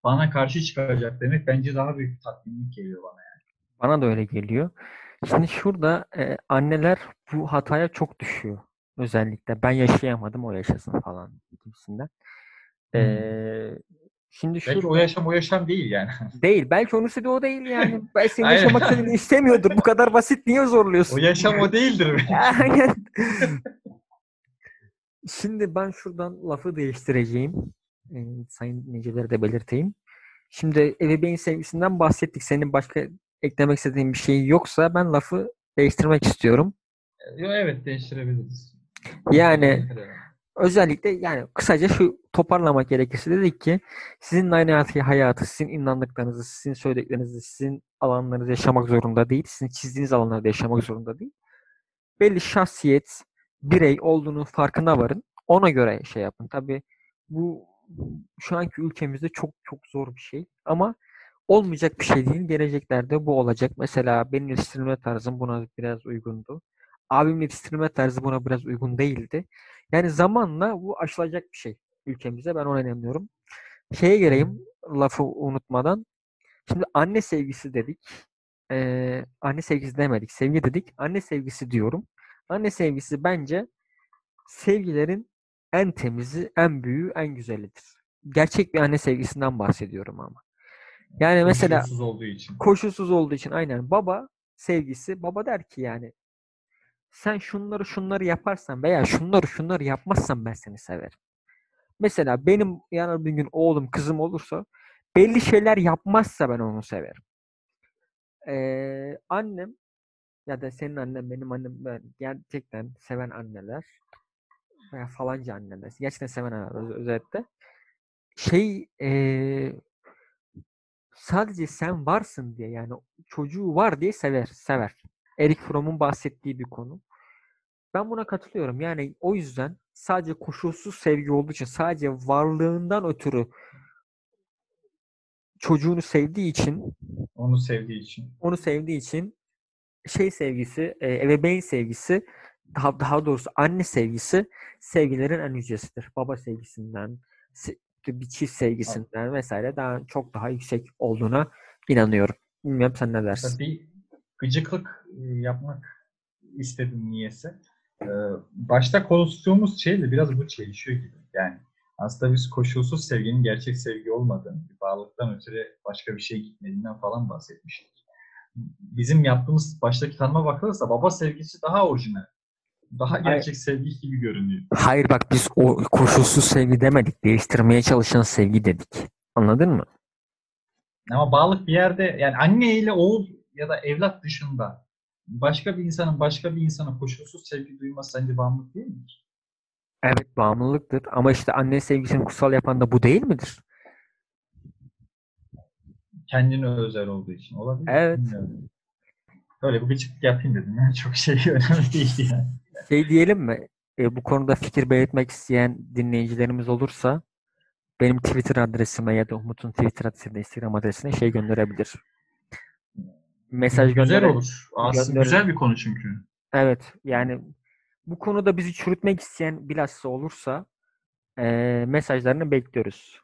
bana karşı çıkacak demek bence daha büyük tatminlik geliyor bana yani. Bana da öyle geliyor. Şimdi şurada anneler bu hataya çok düşüyor. Özellikle ben yaşayamadım o yaşasın falan gibisinden. Şimdi belki o yaşam değil yani. Değil. Belki onun istediği o değil yani. Ben seni yaşamak istediğini istemiyordur. Bu kadar basit. Niye zorluyorsun? O yaşam o değildir. Aynen. Şimdi ben şuradan lafı değiştireceğim. Sayın dinleyicileri de belirteyim. Şimdi ebeveyn sevgisinden bahsettik. Senin başka eklemek istediğin bir şey yoksa ben lafı değiştirmek istiyorum. Evet, değiştirebiliriz. Yani özellikle yani kısaca şu toparlamak gerekirse dedik ki sizin aynı hayatı, sizin inandıklarınızı, sizin söylediklerinizi, sizin alanlarınızı yaşamak zorunda değil. Sizin çizdiğiniz alanlarda yaşamak zorunda değil. Belli şahsiyet, birey olduğunun farkına varın. Ona göre şey yapın. Tabii bu şu anki ülkemizde çok çok zor bir şey. Ama olmayacak bir şey değil. Geleceklerde bu olacak. Mesela benim yetiştirilme tarzım buna biraz uygundu. Abimin yetiştirilme tarzı buna biraz uygun değildi. Yani zamanla bu aşılacak bir şey ülkemize. Ben ona inanıyorum. Şeye geleyim lafı unutmadan. Şimdi anne sevgisi dedik. Anne sevgisi demedik. Sevgi dedik. Anne sevgisi diyorum. Anne sevgisi bence sevgilerin en temizi, en büyüğü, en güzelidir. Gerçek bir anne sevgisinden bahsediyorum ama. Yani mesela koşulsuz olduğu için. Koşulsuz olduğu için aynen. Baba sevgisi. Baba der ki yani sen şunları yaparsan veya şunları yapmazsan ben seni severim. Mesela benim yani bir gün oğlum, kızım olursa belli şeyler yapmazsa ben onu severim. Annem ya da senin annen, benim annem, ben gerçekten seven anneler veya falanca anneler, gerçekten seven anneler özellikle sadece sen varsın diye, yani çocuğu var diye sever. Erich Fromm'un bahsettiği bir konu. Ben buna katılıyorum. Yani o yüzden sadece koşulsuz sevgi olduğu için, sadece varlığından ötürü çocuğunu sevdiği için, onu sevdiği için sevgisi, ebeveyn sevgisi, daha doğrusu anne sevgisi sevgilerin en yücesidir. Baba sevgisinden, bir çift sevgisinden vesaire daha çok daha yüksek olduğuna inanıyorum. Bilmiyorum sen ne dersin? Bir gıcıklık yapmak istedim niyeyse. Başta konuştuğumuz şeyle biraz bu çelişiyor gibi. Yani aslında biz koşulsuz sevginin gerçek sevgi olmadığını, bağlılıktan ötürü başka bir şey gitmediğinden falan bahsetmiştik. Bizim yaptığımız baştaki tanıma bakılırsa baba sevgisi daha orijinal. Daha gerçek sevgi gibi görünüyor. Hayır bak biz o koşulsuz sevgi demedik. Değiştirmeye çalışan sevgi dedik. Anladın mı? Ama bağlılık bir yerde, yani anne ile oğul ya da evlat dışında başka bir insanın başka bir insana koşulsuz sevgi duyması sence bağımlılık değil midir? Evet, bağımlılıktır. Ama işte anne sevgisini kutsal yapan da bu değil midir? Kendine özel olduğu için olabilir. Evet. Bilmiyorum. Öyle bir gıcıklık yapayım dedim. Yani çok şey önemli değil yani. Şey diyelim mi? Bu konuda fikir belirtmek isteyen dinleyicilerimiz olursa benim Twitter adresime ya da Umut'un Twitter adresine, Instagram adresine gönderebilir. Mesaj gönderebilir. Güzel olur. Aslında güzel bir konu çünkü. Evet. Yani bu konuda bizi çürütmek isteyen bilhassa olursa mesajlarını bekliyoruz.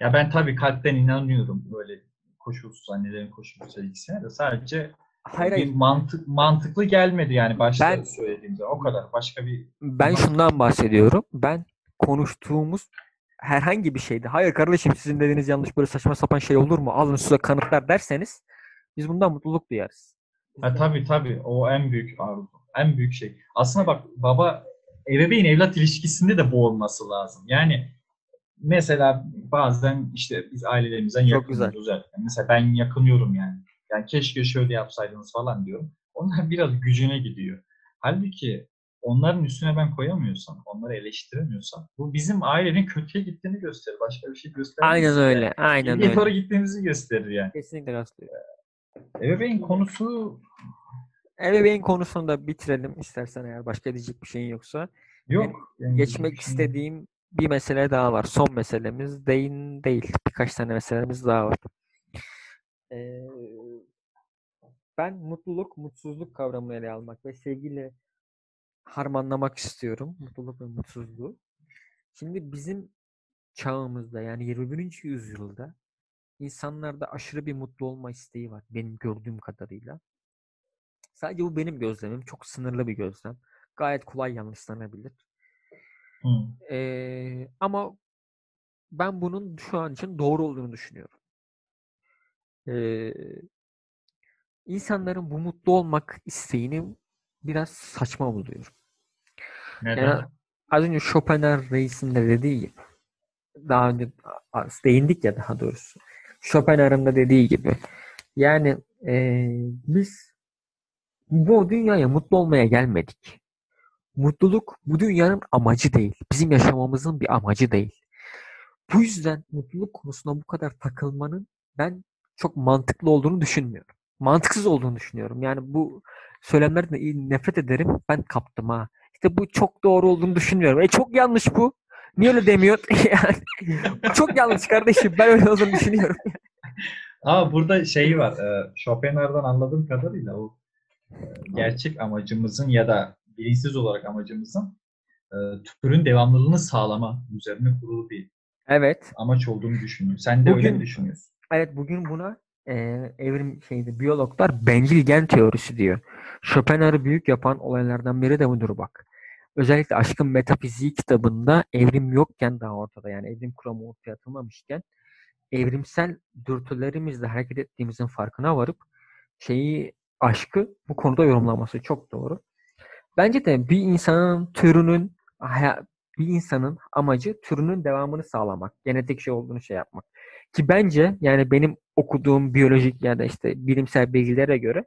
Ya ben tabii kalpten inanıyorum böyle koşulsuz annelerin koşulsuz sevgisine de sadece Hayır. Mantıklı gelmedi yani başta söylediğimde o kadar başka bir... Ben şundan bahsediyorum. Ben konuştuğumuz herhangi bir şeyde hayır kardeşim sizin dediğiniz yanlış böyle saçma sapan şey olur mu? Alın size kanıtlar derseniz biz bundan mutluluk duyarız. Tabii o en büyük arzu. En büyük şey. Aslında bak baba ebeveyn evlat ilişkisinde de bu olması lazım. Yani mesela bazen işte biz ailelerimizden yakınıyoruz. Mesela ben yakınıyorum yani. Yani keşke şöyle yapsaydınız falan diyorum. Onlar biraz gücüne gidiyor. Halbuki onların üstüne ben koyamıyorsam, onları eleştiremiyorsam bu bizim ailenin kötüye gittiğini gösterir. Başka bir şey gösterir. Aynen öyle. Yani. Aynen öyle. Doğru gittiğimizi gösterir yani. Kesinlikle gösterir. Ebeveyn konusunu da bitirelim istersen eğer başka diyecek bir şeyin yoksa. Yok. Yani geçmek istediğim bir mesele daha var. Son meselemiz değil. Birkaç tane meselemiz daha var. Ben mutluluk, mutsuzluk kavramını ele almak ve sevgiyle harmanlamak istiyorum. Mutluluk ve mutsuzluğu. Şimdi bizim çağımızda yani 21. yüzyılda insanlarda aşırı bir mutlu olma isteği var. Benim gördüğüm kadarıyla. Sadece bu benim gözlemim. Çok sınırlı bir gözlem. Gayet kolay yanlışlanabilir. Ama ben bunun şu an için doğru olduğunu düşünüyorum. İnsanların bu mutlu olmak isteğini biraz saçma buluyorum. Neden? Yani az önce Schopenhauer reisin de dediği gibi daha önce değindik ya daha doğrusu. Schopenhauer'ın da dediği gibi yani biz Bu dünyaya mutlu olmaya gelmedik. Mutluluk bu dünyanın amacı değil. Bizim yaşamamızın bir amacı değil. Bu yüzden mutluluk konusuna bu kadar takılmanın ben çok mantıklı olduğunu düşünmüyorum. Mantıksız olduğunu düşünüyorum. Yani bu söylemlerden iyi nefret ederim. Ben kaptım ha. İşte bu çok doğru olduğunu düşünmüyorum. Çok yanlış bu. Niye öyle demiyor? Çok yanlış kardeşim. Ben öyle olduğunu düşünüyorum. Ama burada şeyi var. Schopenhauer'dan anladığım kadarıyla o gerçek amacımızın ya da bilinçsiz olarak amacımızın türün devamlılığını sağlama üzerine kurulu bir amaç olduğunu düşünüyorum. Sen de bugün, öyle düşünüyorsun. Evet, bugün buna evrim biyologlar bencil gen teorisi diyor. Schopenhauer'ı büyük yapan olaylardan biri de budur bak. Özellikle Aşkın Metafiziği kitabında evrim yokken daha ortada, yani evrim kuramı ortaya atılmamışken evrimsel dürtülerimizle hareket ettiğimizin farkına varıp aşkı bu konuda yorumlaması çok doğru. Bence de bir insanın amacı türünün devamını sağlamak, genetik olduğunu yapmak. Ki bence yani benim okuduğum biyolojik ya da bilimsel bilgilere göre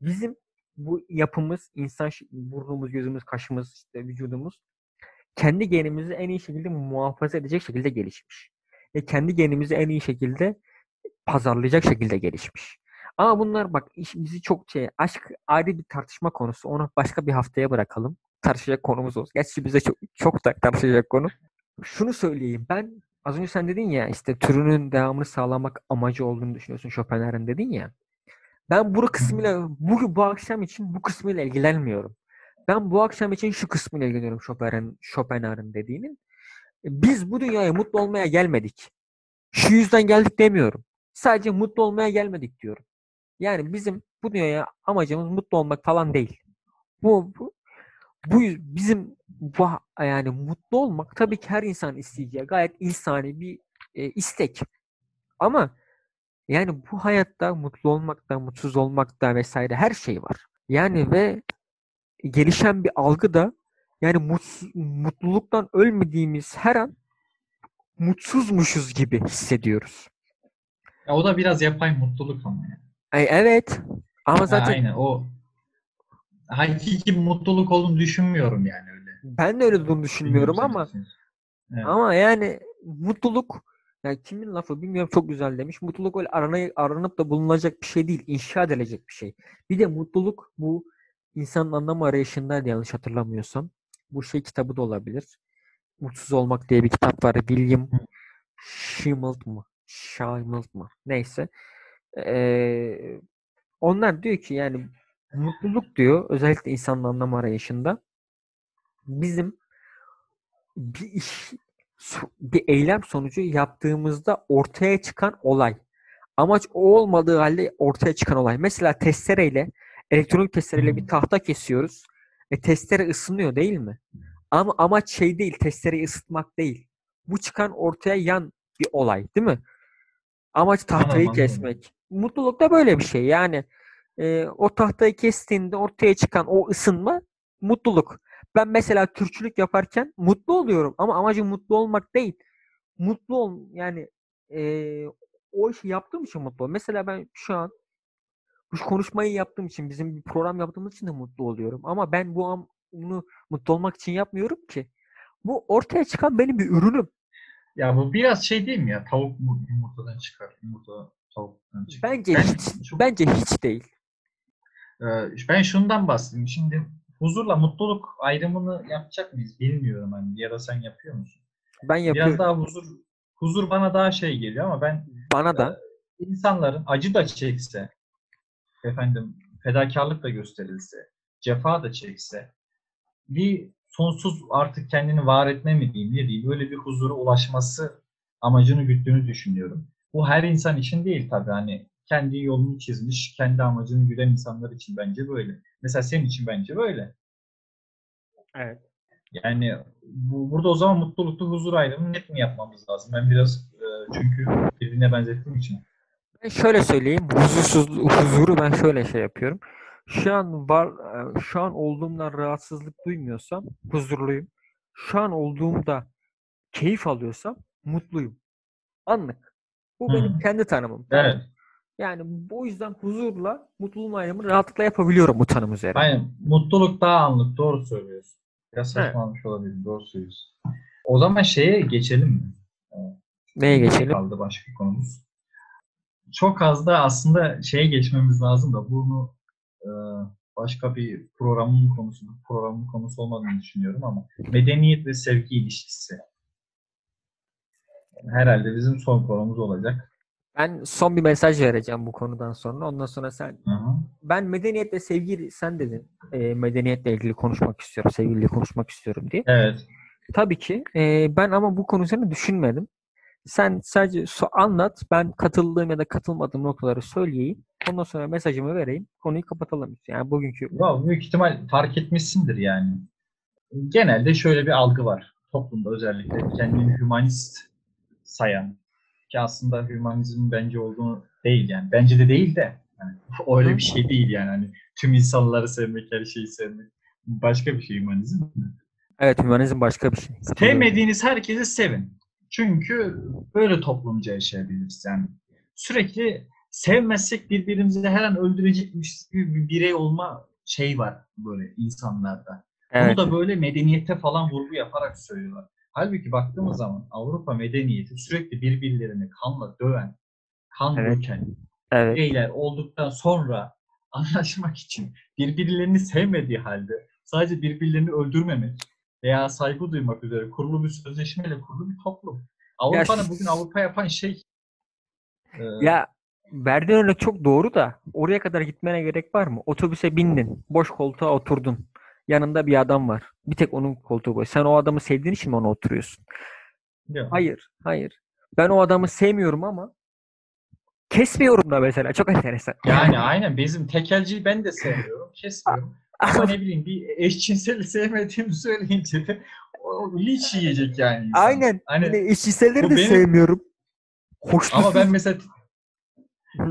bizim bu yapımız, insan burnumuz, gözümüz, kaşımız, vücudumuz kendi genimizi en iyi şekilde muhafaza edecek şekilde gelişmiş. Kendi genimizi en iyi şekilde pazarlayacak şekilde gelişmiş. Ama bunlar bak işimizi çok aşk ayrı bir tartışma konusu. Onu başka bir haftaya bırakalım. Tartışacak konumuz olsun. Gerçi bize çok da tartışacak konu. Şunu söyleyeyim. Ben az önce sen dedin ya türünün devamını sağlamak amacı olduğunu düşünüyorsun Schopenhauer'ın dedin ya. Ben bu akşam için bu kısmıyla ilgilenmiyorum. Ben bu akşam için şu kısmıyla ilgileniyorum Schopenhauer'ın dediğinin. Biz bu dünyaya mutlu olmaya gelmedik. Şu yüzden geldik demiyorum. Sadece mutlu olmaya gelmedik diyorum. Yani bizim bu dünyaya amacımız mutlu olmak falan değil. Bu bizim yani mutlu olmak tabii ki her insanın isteyeceği gayet insani bir istek. Ama yani bu hayatta mutlu olmakta, mutsuz olmakta vesaire her şey var. Yani ve gelişen bir algı da yani mutluluktan ölmediğimiz her an mutsuzmuşuz gibi hissediyoruz. Ya o da biraz yapay mutluluk ama yani. Evet. Ama zaten aynen o hakiki mutluluk olduğunu düşünmüyorum yani öyle. Ben de öyle olduğunu düşünmüyorum ama evet. Ama yani mutluluk kimin lafı bilmiyorum, çok güzel demiş. Mutluluk öyle aranıp da bulunacak bir şey değil. İnşa edilecek bir şey. Bir de mutluluk bu insanın anlam arayışındaydı yanlış hatırlamıyorsam. Bu kitabı da olabilir. Mutsuz Olmak diye bir kitap var. William Shimelt mı? Neyse. Onlar diyor ki yani mutluluk diyor özellikle insanın anlam arayışında bizim bir eylem sonucu yaptığımızda ortaya çıkan olay. Amaç o olmadığı halde ortaya çıkan olay. Mesela elektronik testereyle bir tahta kesiyoruz. Testere ısınıyor değil mi? Ama amaç değil, testereyi ısıtmak değil. Bu çıkan ortaya yan bir olay değil mi? Amaç tahtayı kesmek. Mutluluk da böyle bir şey. Yani o tahtayı kestiğinde ortaya çıkan o ısınma mutluluk. Ben mesela türkçülük yaparken mutlu oluyorum ama amacım mutlu olmak değil. Mutlu o işi yaptığım için mutlu. Mesela ben şu an bu konuşmayı yaptığım için, bizim bir program yaptığımız için de mutlu oluyorum. Ama ben bunu mutlu olmak için yapmıyorum ki. Bu ortaya çıkan benim bir ürünüm. Ya bu biraz değil mi ya? Tavuk mu yumurtadan çıkar? Yumurta tavuktan çıkar. Bence hiç değil. Ben şundan bahsedeyim. Şimdi huzurla mutluluk ayrımını yapacak mıyız bilmiyorum ya da sen yapıyor musun? Ben yapıyorum. Biraz daha huzur bana daha geliyor ama insanların acı da çekse, fedakarlık da gösterilse, cefa da çekse bir sonsuz artık kendini var etme mi diyeyim, ne diyeyim, böyle bir huzura ulaşması amacını güttüğünü düşünüyorum. Bu her insan için değil tabii, kendi yolunu çizmiş, kendi amacını güden insanlar için bence böyle. Mesela senin için bence böyle. Evet. Yani burada o zaman mutluluklu huzur ayrımını net mi yapmamız lazım? Ben biraz çünkü birbirine benzettiğim için. Ben şöyle söyleyeyim, huzuru ben şöyle yapıyorum. Şu an olduğumda rahatsızlık duymuyorsam huzurluyum. Şu an olduğumda keyif alıyorsam mutluyum. Anlık. Bu benim kendi tanımım. Evet. Yani bu yüzden huzurla mutluluğun ayrımını rahatlıkla yapabiliyorum bu tanım üzerine. Aynen. Mutluluk daha anlık. Doğru söylüyorsun. Biraz saçmalamış olabilir. Doğru söylüyorsun. O zaman şeye geçelim mi? Neye geçelim? Kaldı başka konumuz. Çok az da aslında şeye geçmemiz lazım da bunu başka bir programın konusu olmadığını düşünüyorum ama medeniyet ve sevgi ilişkisi. Herhalde bizim son konumuz olacak. Ben son bir mesaj vereceğim bu konudan sonra. Ondan sonra sen... Hı-hı. Ben medeniyet ve sevgi... Sen dedin medeniyetle ilgili konuşmak istiyorum, sevgiyle konuşmak istiyorum diye. Evet. Tabii ki. Ben ama bu konu üzerine düşünmedim. Sen sadece anlat. Ben katıldığım ya da katılmadığım noktaları söyleyeyim. Ondan sonra mesajımı vereyim. Konuyu kapatalım. Yani bugünkü... Ya, büyük ihtimal fark etmişsindir yani. Genelde şöyle bir algı var. Toplumda özellikle kendini hümanist sayan. Ki aslında hümanizmin bence olduğunu değil yani. Bence de değil de. Yani, öyle bir şey değil yani. Hani, tüm insanları sevmek, her şeyi sevmek. Başka bir şey hümanizm. Evet, hümanizm başka bir şey. Sevmediğiniz herkesi sevin. Çünkü böyle toplumca yaşayabiliriz yani. Sürekli sevmezsek birbirimizi her an öldürecekmiş gibi bir birey olma şey var böyle insanlarda. Evet. Bunu da böyle medeniyette falan vurgu yaparak söylüyorlar. Halbuki baktığımız zaman Avrupa medeniyeti sürekli birbirlerini kanla döven, kan döken bireyler olduktan sonra anlaşmak için birbirlerini sevmediği halde sadece birbirlerini öldürmemek veya saygı duymak üzere kurulu bir sözleşmeyle kurulu bir toplum. Avrupa'nın bugün Avrupa yapan şey... verdiğin örnek çok doğru da oraya kadar gitmene gerek var mı? Otobüse bindin, boş koltuğa oturdun. Yanında bir adam var. Bir tek onun koltuğu boş. Sen o adamı sevdiğin için mi ona oturuyorsun? Ya. Hayır. Ben o adamı sevmiyorum ama kesmiyorum da mesela. Çok enteresan. Yani aynen. Bizim tekelciyi ben de sevmiyorum. Kesmiyorum. Ama ne bileyim bir eşcinseli sevmediğimi söyleyince de o linç yiyecek yani. İnsan. Aynen. Hani, eşcinselleri de benim... sevmiyorum. Hoşnut. Ama ben mesela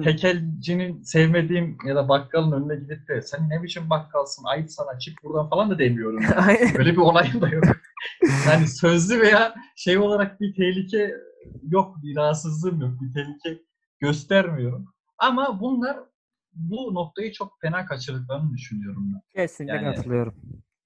tekelcinin sevmediğim ya da bakkalın önüne gidip de sen ne biçim bakkalsın, ayıp sana, çık buradan falan da demiyorum. Yani. Böyle bir olayım da yok. Yani sözlü veya şey olarak bir tehlike yok, bir rahatsızlığım yok, bir tehlike göstermiyorum. Ama bunlar bu noktayı çok fena kaçırdıklarını düşünüyorum ben. Kesinlikle yani, katılıyorum.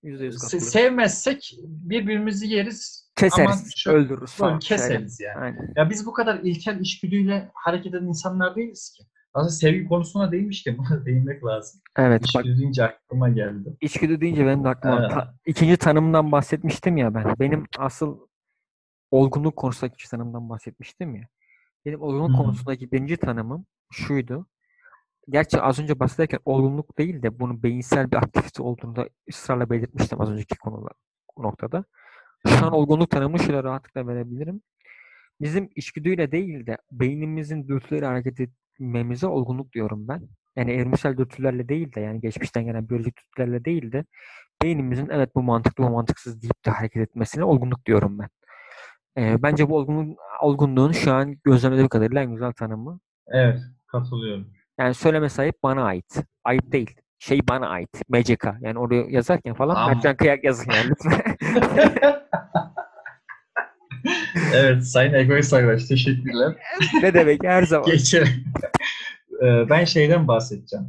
%100 katılıyorum. Sevmezsek birbirimizi yeriz. Keseriz, öldürürüz falan. Keseriz yani. Aynen. Ya biz bu kadar ilkel içgüdüyle hareket eden insanlar değiliz ki. Aslında sevgi konusuna değilmiş ki buna değinmek lazım. Evet. İçgüdü deyince aklıma geldi. İçgüdü deyince benim de aklıma geldi. İkinci tanımdan bahsetmiştim ya ben. Benim asıl olgunluk konusundaki ikinci tanımdan bahsetmiştim ya. Benim olgunluk konusundaki birinci tanımım şuydu. Gerçi az önce bahsederken olgunluk değil de bunun beyinsel bir aktivite olduğunu da ısrarla belirtmiştim az önceki noktada. Şu an olgunluk tanımını şöyle rahatlıkla verebilirim. Bizim içgüdüyle değil de beynimizin dürtüleri hareket etmemize olgunluk diyorum ben. Yani evrimsel dürtülerle değil de yani geçmişten gelen biyolojik dürtülerle değil de beynimizin evet bu mantıklı bu mantıksız deyip de hareket etmesine olgunluk diyorum ben. Bence bu olgunluğun şu an gözlemlediğim kadarıyla en güzel tanımı. Evet, katılıyorum. Yani söyleme sahip bana ait. Ayıp değil. Şey bana ait. MCK. Yani oraya yazarken falan Mertcan kıyak yazın yani lütfen. Evet. Sayın Egoist Arkadaş. Teşekkürler. Ne demek her zaman. Geçelim. Ben şeyden bahsedeceğim.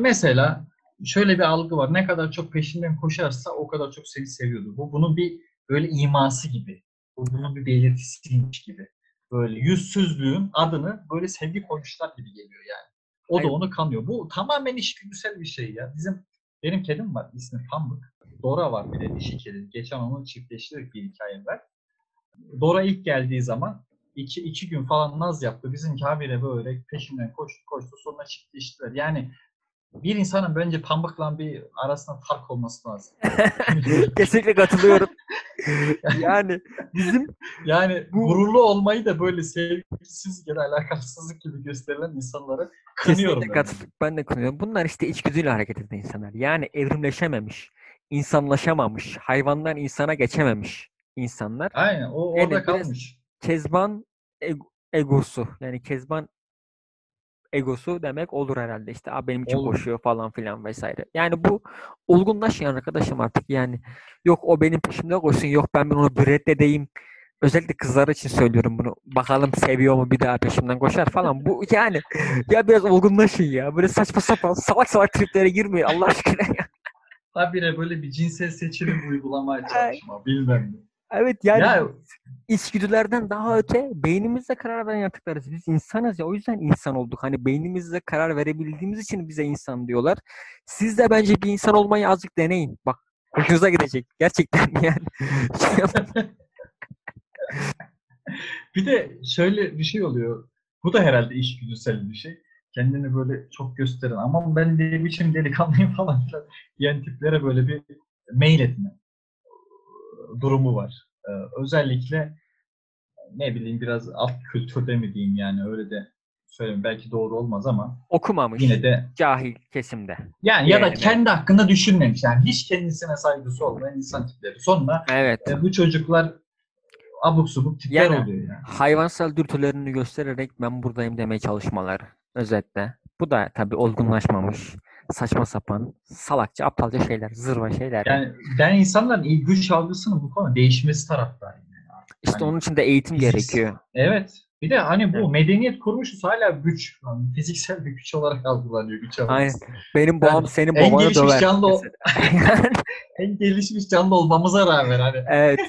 Mesela şöyle bir algı var. Ne kadar çok peşinden koşarsa o kadar çok seni seviyordu. Bu bunun bir böyle iması gibi. Bu bunun bir belirtisiymiş gibi. Böyle yüzsüzlüğün adını böyle sevgi koymuşlar gibi geliyor yani. O da onu kanıyor. Bu tamamen içgüdüsel bir şey ya. Benim kedim var. İsmi Pamuk. Dora var bir de dişi kedim. Geçen onu çiftleştirdik bir hikaye var. Dora ilk geldiği zaman iki gün falan naz yaptı. Bizimki habire böyle peşimden koştu. Sonra çiftleştiler. Yani bir insanın bence Pamuk'la bir arasında fark olması lazım. Kesinlikle katılıyorum. Yani bizim... Yani gururlu olmayı da böyle sevgisiz ya da alakasızlık gibi gösterilen insanlara kınıyorum. Kesinlikle katılıyorum. Ben de kınıyorum. Bunlar işte içgüdüyle hareket eden insanlar. Yani evrimleşememiş, insanlaşamamış, hayvandan insana geçememiş insanlar. Aynen. O orada yani kalmış. Kezban egosu. Yani kezban egosu demek olur herhalde. İşte benim için koşuyor falan filan vesaire. Yani bu olgunlaşan arkadaşım artık yani yok o benim peşimde koşsun, yok ben onu bir reddedeyim özellikle kızlar için söylüyorum bunu. Bakalım seviyor mu, bir daha peşimden koşar falan. Bu yani ya biraz olgunlaşın ya. Böyle saçma sapan salak salak triplere girmeyin Allah aşkına ya. Habire böyle bir cinsel seçilim uygulamaya çalışma. Bilmem ne. Evet yani ya, içgüdülerden daha öte beynimizle karar veren yaratıklarız. Biz insanız ya, o yüzden insan olduk. Hani beynimizle karar verebildiğimiz için bize insan diyorlar. Siz de bence bir insan olmayı azıcık deneyin. Bak hoşunuza gidecek. Gerçekten yani. Bir de şöyle bir şey oluyor. Bu da herhalde içgüdüsel bir şey. Kendini böyle çok gösteren, aman ben ne biçim delikanlıyım falan diyen tiplere böyle bir mail etme durumu var. Özellikle ne bileyim biraz alt kültürde mi diyeyim, yani öyle de söyleyeyim belki doğru olmaz ama okumamış yine de cahil kesimde. Yani ya da kendi hakkında düşünmemiş. Yani hiç kendisine saygısı olmayan insan tipleri. Sonra evet. Bu çocuklar abuk subuk tipler yani, oluyor yani. Hayvansal dürtülerini göstererek ben buradayım demeye çalışmaları özetle. Bu da tabii olgunlaşmamış, saçma sapan, salakça, aptalca şeyler, zırva şeyler. Yani ben insanların güç algısının bu konu değişmesi taraftarıyım. Yani. İşte hani, onun için de eğitim gerekiyor. Evet. Bir de hani bu medeniyet kurmuşuz, hala güç. Yani fiziksel bir güç olarak algılanıyor güç algısı. Aynen. Benim babam yani, senin babanı döver. En gelişmiş canlı olmamıza rağmen hani. Evet.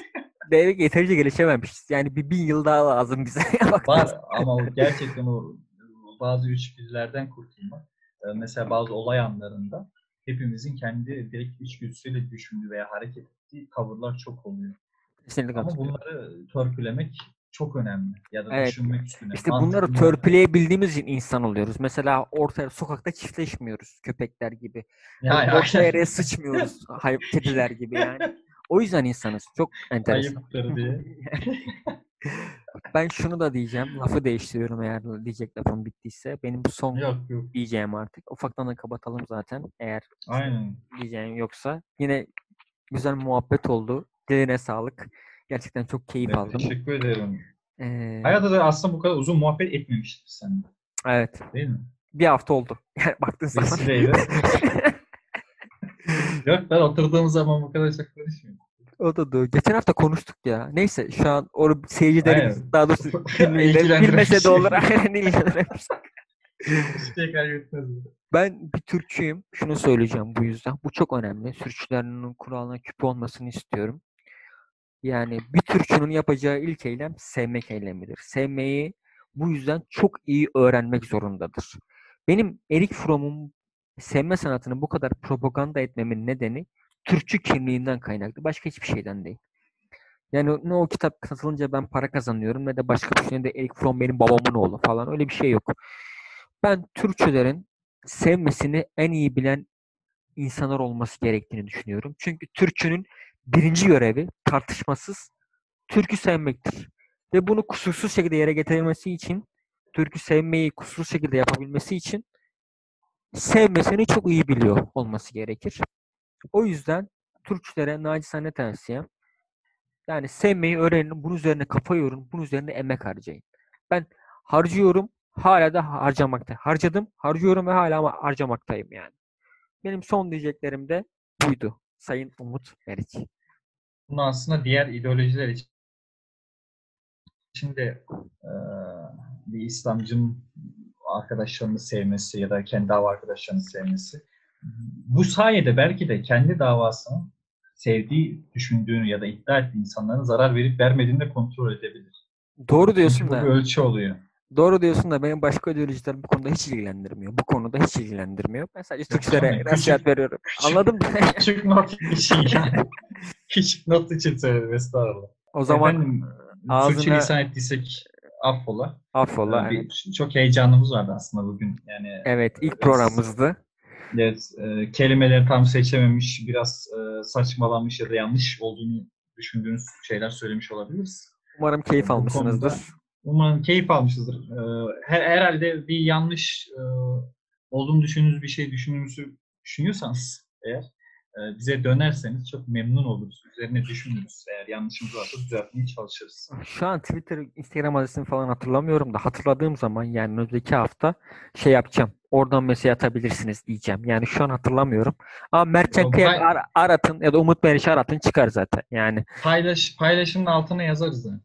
Devlet yeterince gelişememişiz. Yani bir 1000 yıl daha lazım bize. Var ama gerçekten o bazı içgüdülerden kurtulmak. Mesela bazı olay anlarında hepimizin kendi direkt içgüdüsüyle düşündüğü veya hareket ettiği tavırlar çok oluyor. Kesinlikle. Ama bunları törpülemek çok önemli. Ya da evet, düşünmek üstüne. İşte bunları törpüleyebildiğimiz için insan oluyoruz. Mesela ortaya sokakta çiftleşmiyoruz köpekler gibi. Yani orta yere sıçmıyoruz kediler gibi yani. O yüzden insanız. Çok enteresan. Ayıptır diye. Ben şunu da diyeceğim. Lafı değiştiriyorum eğer diyecek lafım bittiyse. Benim son yok. Diyeceğim artık. Ufaktan da kapatalım zaten. Eğer aynen. Diyeceğim yoksa. Yine güzel muhabbet oldu. Diline sağlık. Gerçekten çok keyif aldım. Teşekkür ederim. Hayatta da aslında bu kadar uzun muhabbet etmemiştik seninle. Evet. Değil mi? Bir hafta oldu. Yani baktın zaman. Vesileyle. Yok, ben oturduğum zaman bu kadar çok konuşmuyorum. O da doğru. Geçen hafta konuştuk ya. Neyse şu an onu seyircilerimiz aynen. Daha doğrusu bilmese de olur. Aynen ilgilendirmiş. Ben bir Türkçüyüm. Şunu söyleyeceğim bu yüzden. Bu çok önemli. Sürçülerinin kuralına küpe olmasını istiyorum. Yani bir Türkçünün yapacağı ilk eylem sevmek eylemidir. Sevmeyi bu yüzden çok iyi öğrenmek zorundadır. Benim Erich Fromm'un sevme sanatını bu kadar propaganda etmemin nedeni Türkçü kimliğinden kaynaklı. Başka hiçbir şeyden değil. Yani ne o kitap satılınca ben para kazanıyorum ne de başka bir şey, ne de Erich Fromm benim babamın oğlu falan, öyle bir şey yok. Ben Türkçülerin sevmesini en iyi bilen insanlar olması gerektiğini düşünüyorum. Çünkü Türkçünün birinci görevi tartışmasız Türk'ü sevmektir. Ve bunu kusursuz şekilde yere getirilmesi için, Türk'ü sevmeyi kusursuz şekilde yapabilmesi için sevmesini çok iyi biliyor olması gerekir. O yüzden Türkçülere nacizane tavsiyem, yani sevmeyi öğrenin, bunun üzerine kafa yorun, bunun üzerine emek harcayın. Ben harcıyorum, hala da harcamakta. Harcadım, harcıyorum ve hala ama harcamaktayım yani. Benim son diyeceklerim de buydu. Sayın Umut Meriç. Bunu aslında diğer ideolojiler için de bir İslamcının arkadaşlarını sevmesi ya da kendi dava arkadaşlarını sevmesi. Bu sayede belki de kendi davasının sevdiği, düşündüğünü ya da iddia ettiği insanların zarar verip vermediğini de kontrol edebilir. Doğru diyorsun. Çünkü da. Bu bir ölçü oluyor. Doğru diyorsun da benim başka ideolojiler bu konuda hiç ilgilendirmiyor. Ben sadece Türkçülere nasihat veriyorum. Anladın mı? Küçük not için yani. Küçük not için söyledim. Estağfurullah. O zaman efendim, ağzına... Türkçe lisan ettiysek affola. Affola. Evet. Çok heyecanımız vardı aslında bugün. Yani. Evet, ilk programımızdı. Evet, kelimeleri tam seçememiş, biraz saçmalamış ya da yanlış olduğunu düşündüğünüz şeyler söylemiş olabiliriz. Umarım keyif almışsınızdır. Umarım keyif almışızdır. Herhalde bir yanlış olduğunu düşündüğünüz bir şey düşünüyorsanız eğer bize dönerseniz çok memnun oluruz. Üzerine düşünürüz. Eğer yanlışımız varsa düzeltmeye çalışırız. Şu an Twitter, Instagram adresini falan hatırlamıyorum da hatırladığım zaman yani önümüzdeki hafta şey yapacağım. Oradan mesaj atabilirsiniz diyeceğim. Yani şu an hatırlamıyorum. Ama Mertcan aratın ya da Umut Meriç'i aratın çıkar zaten. Yani paylaşımın altına yazarız zaten.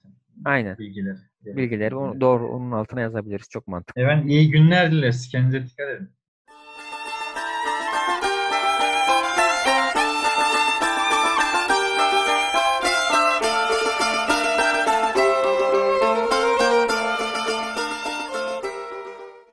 Aynen. Bilgileri. Bilgileri doğru onun altına yazabiliriz. Çok mantıklı. Evet, iyi günler dileriz. Kendinize dikkat edin.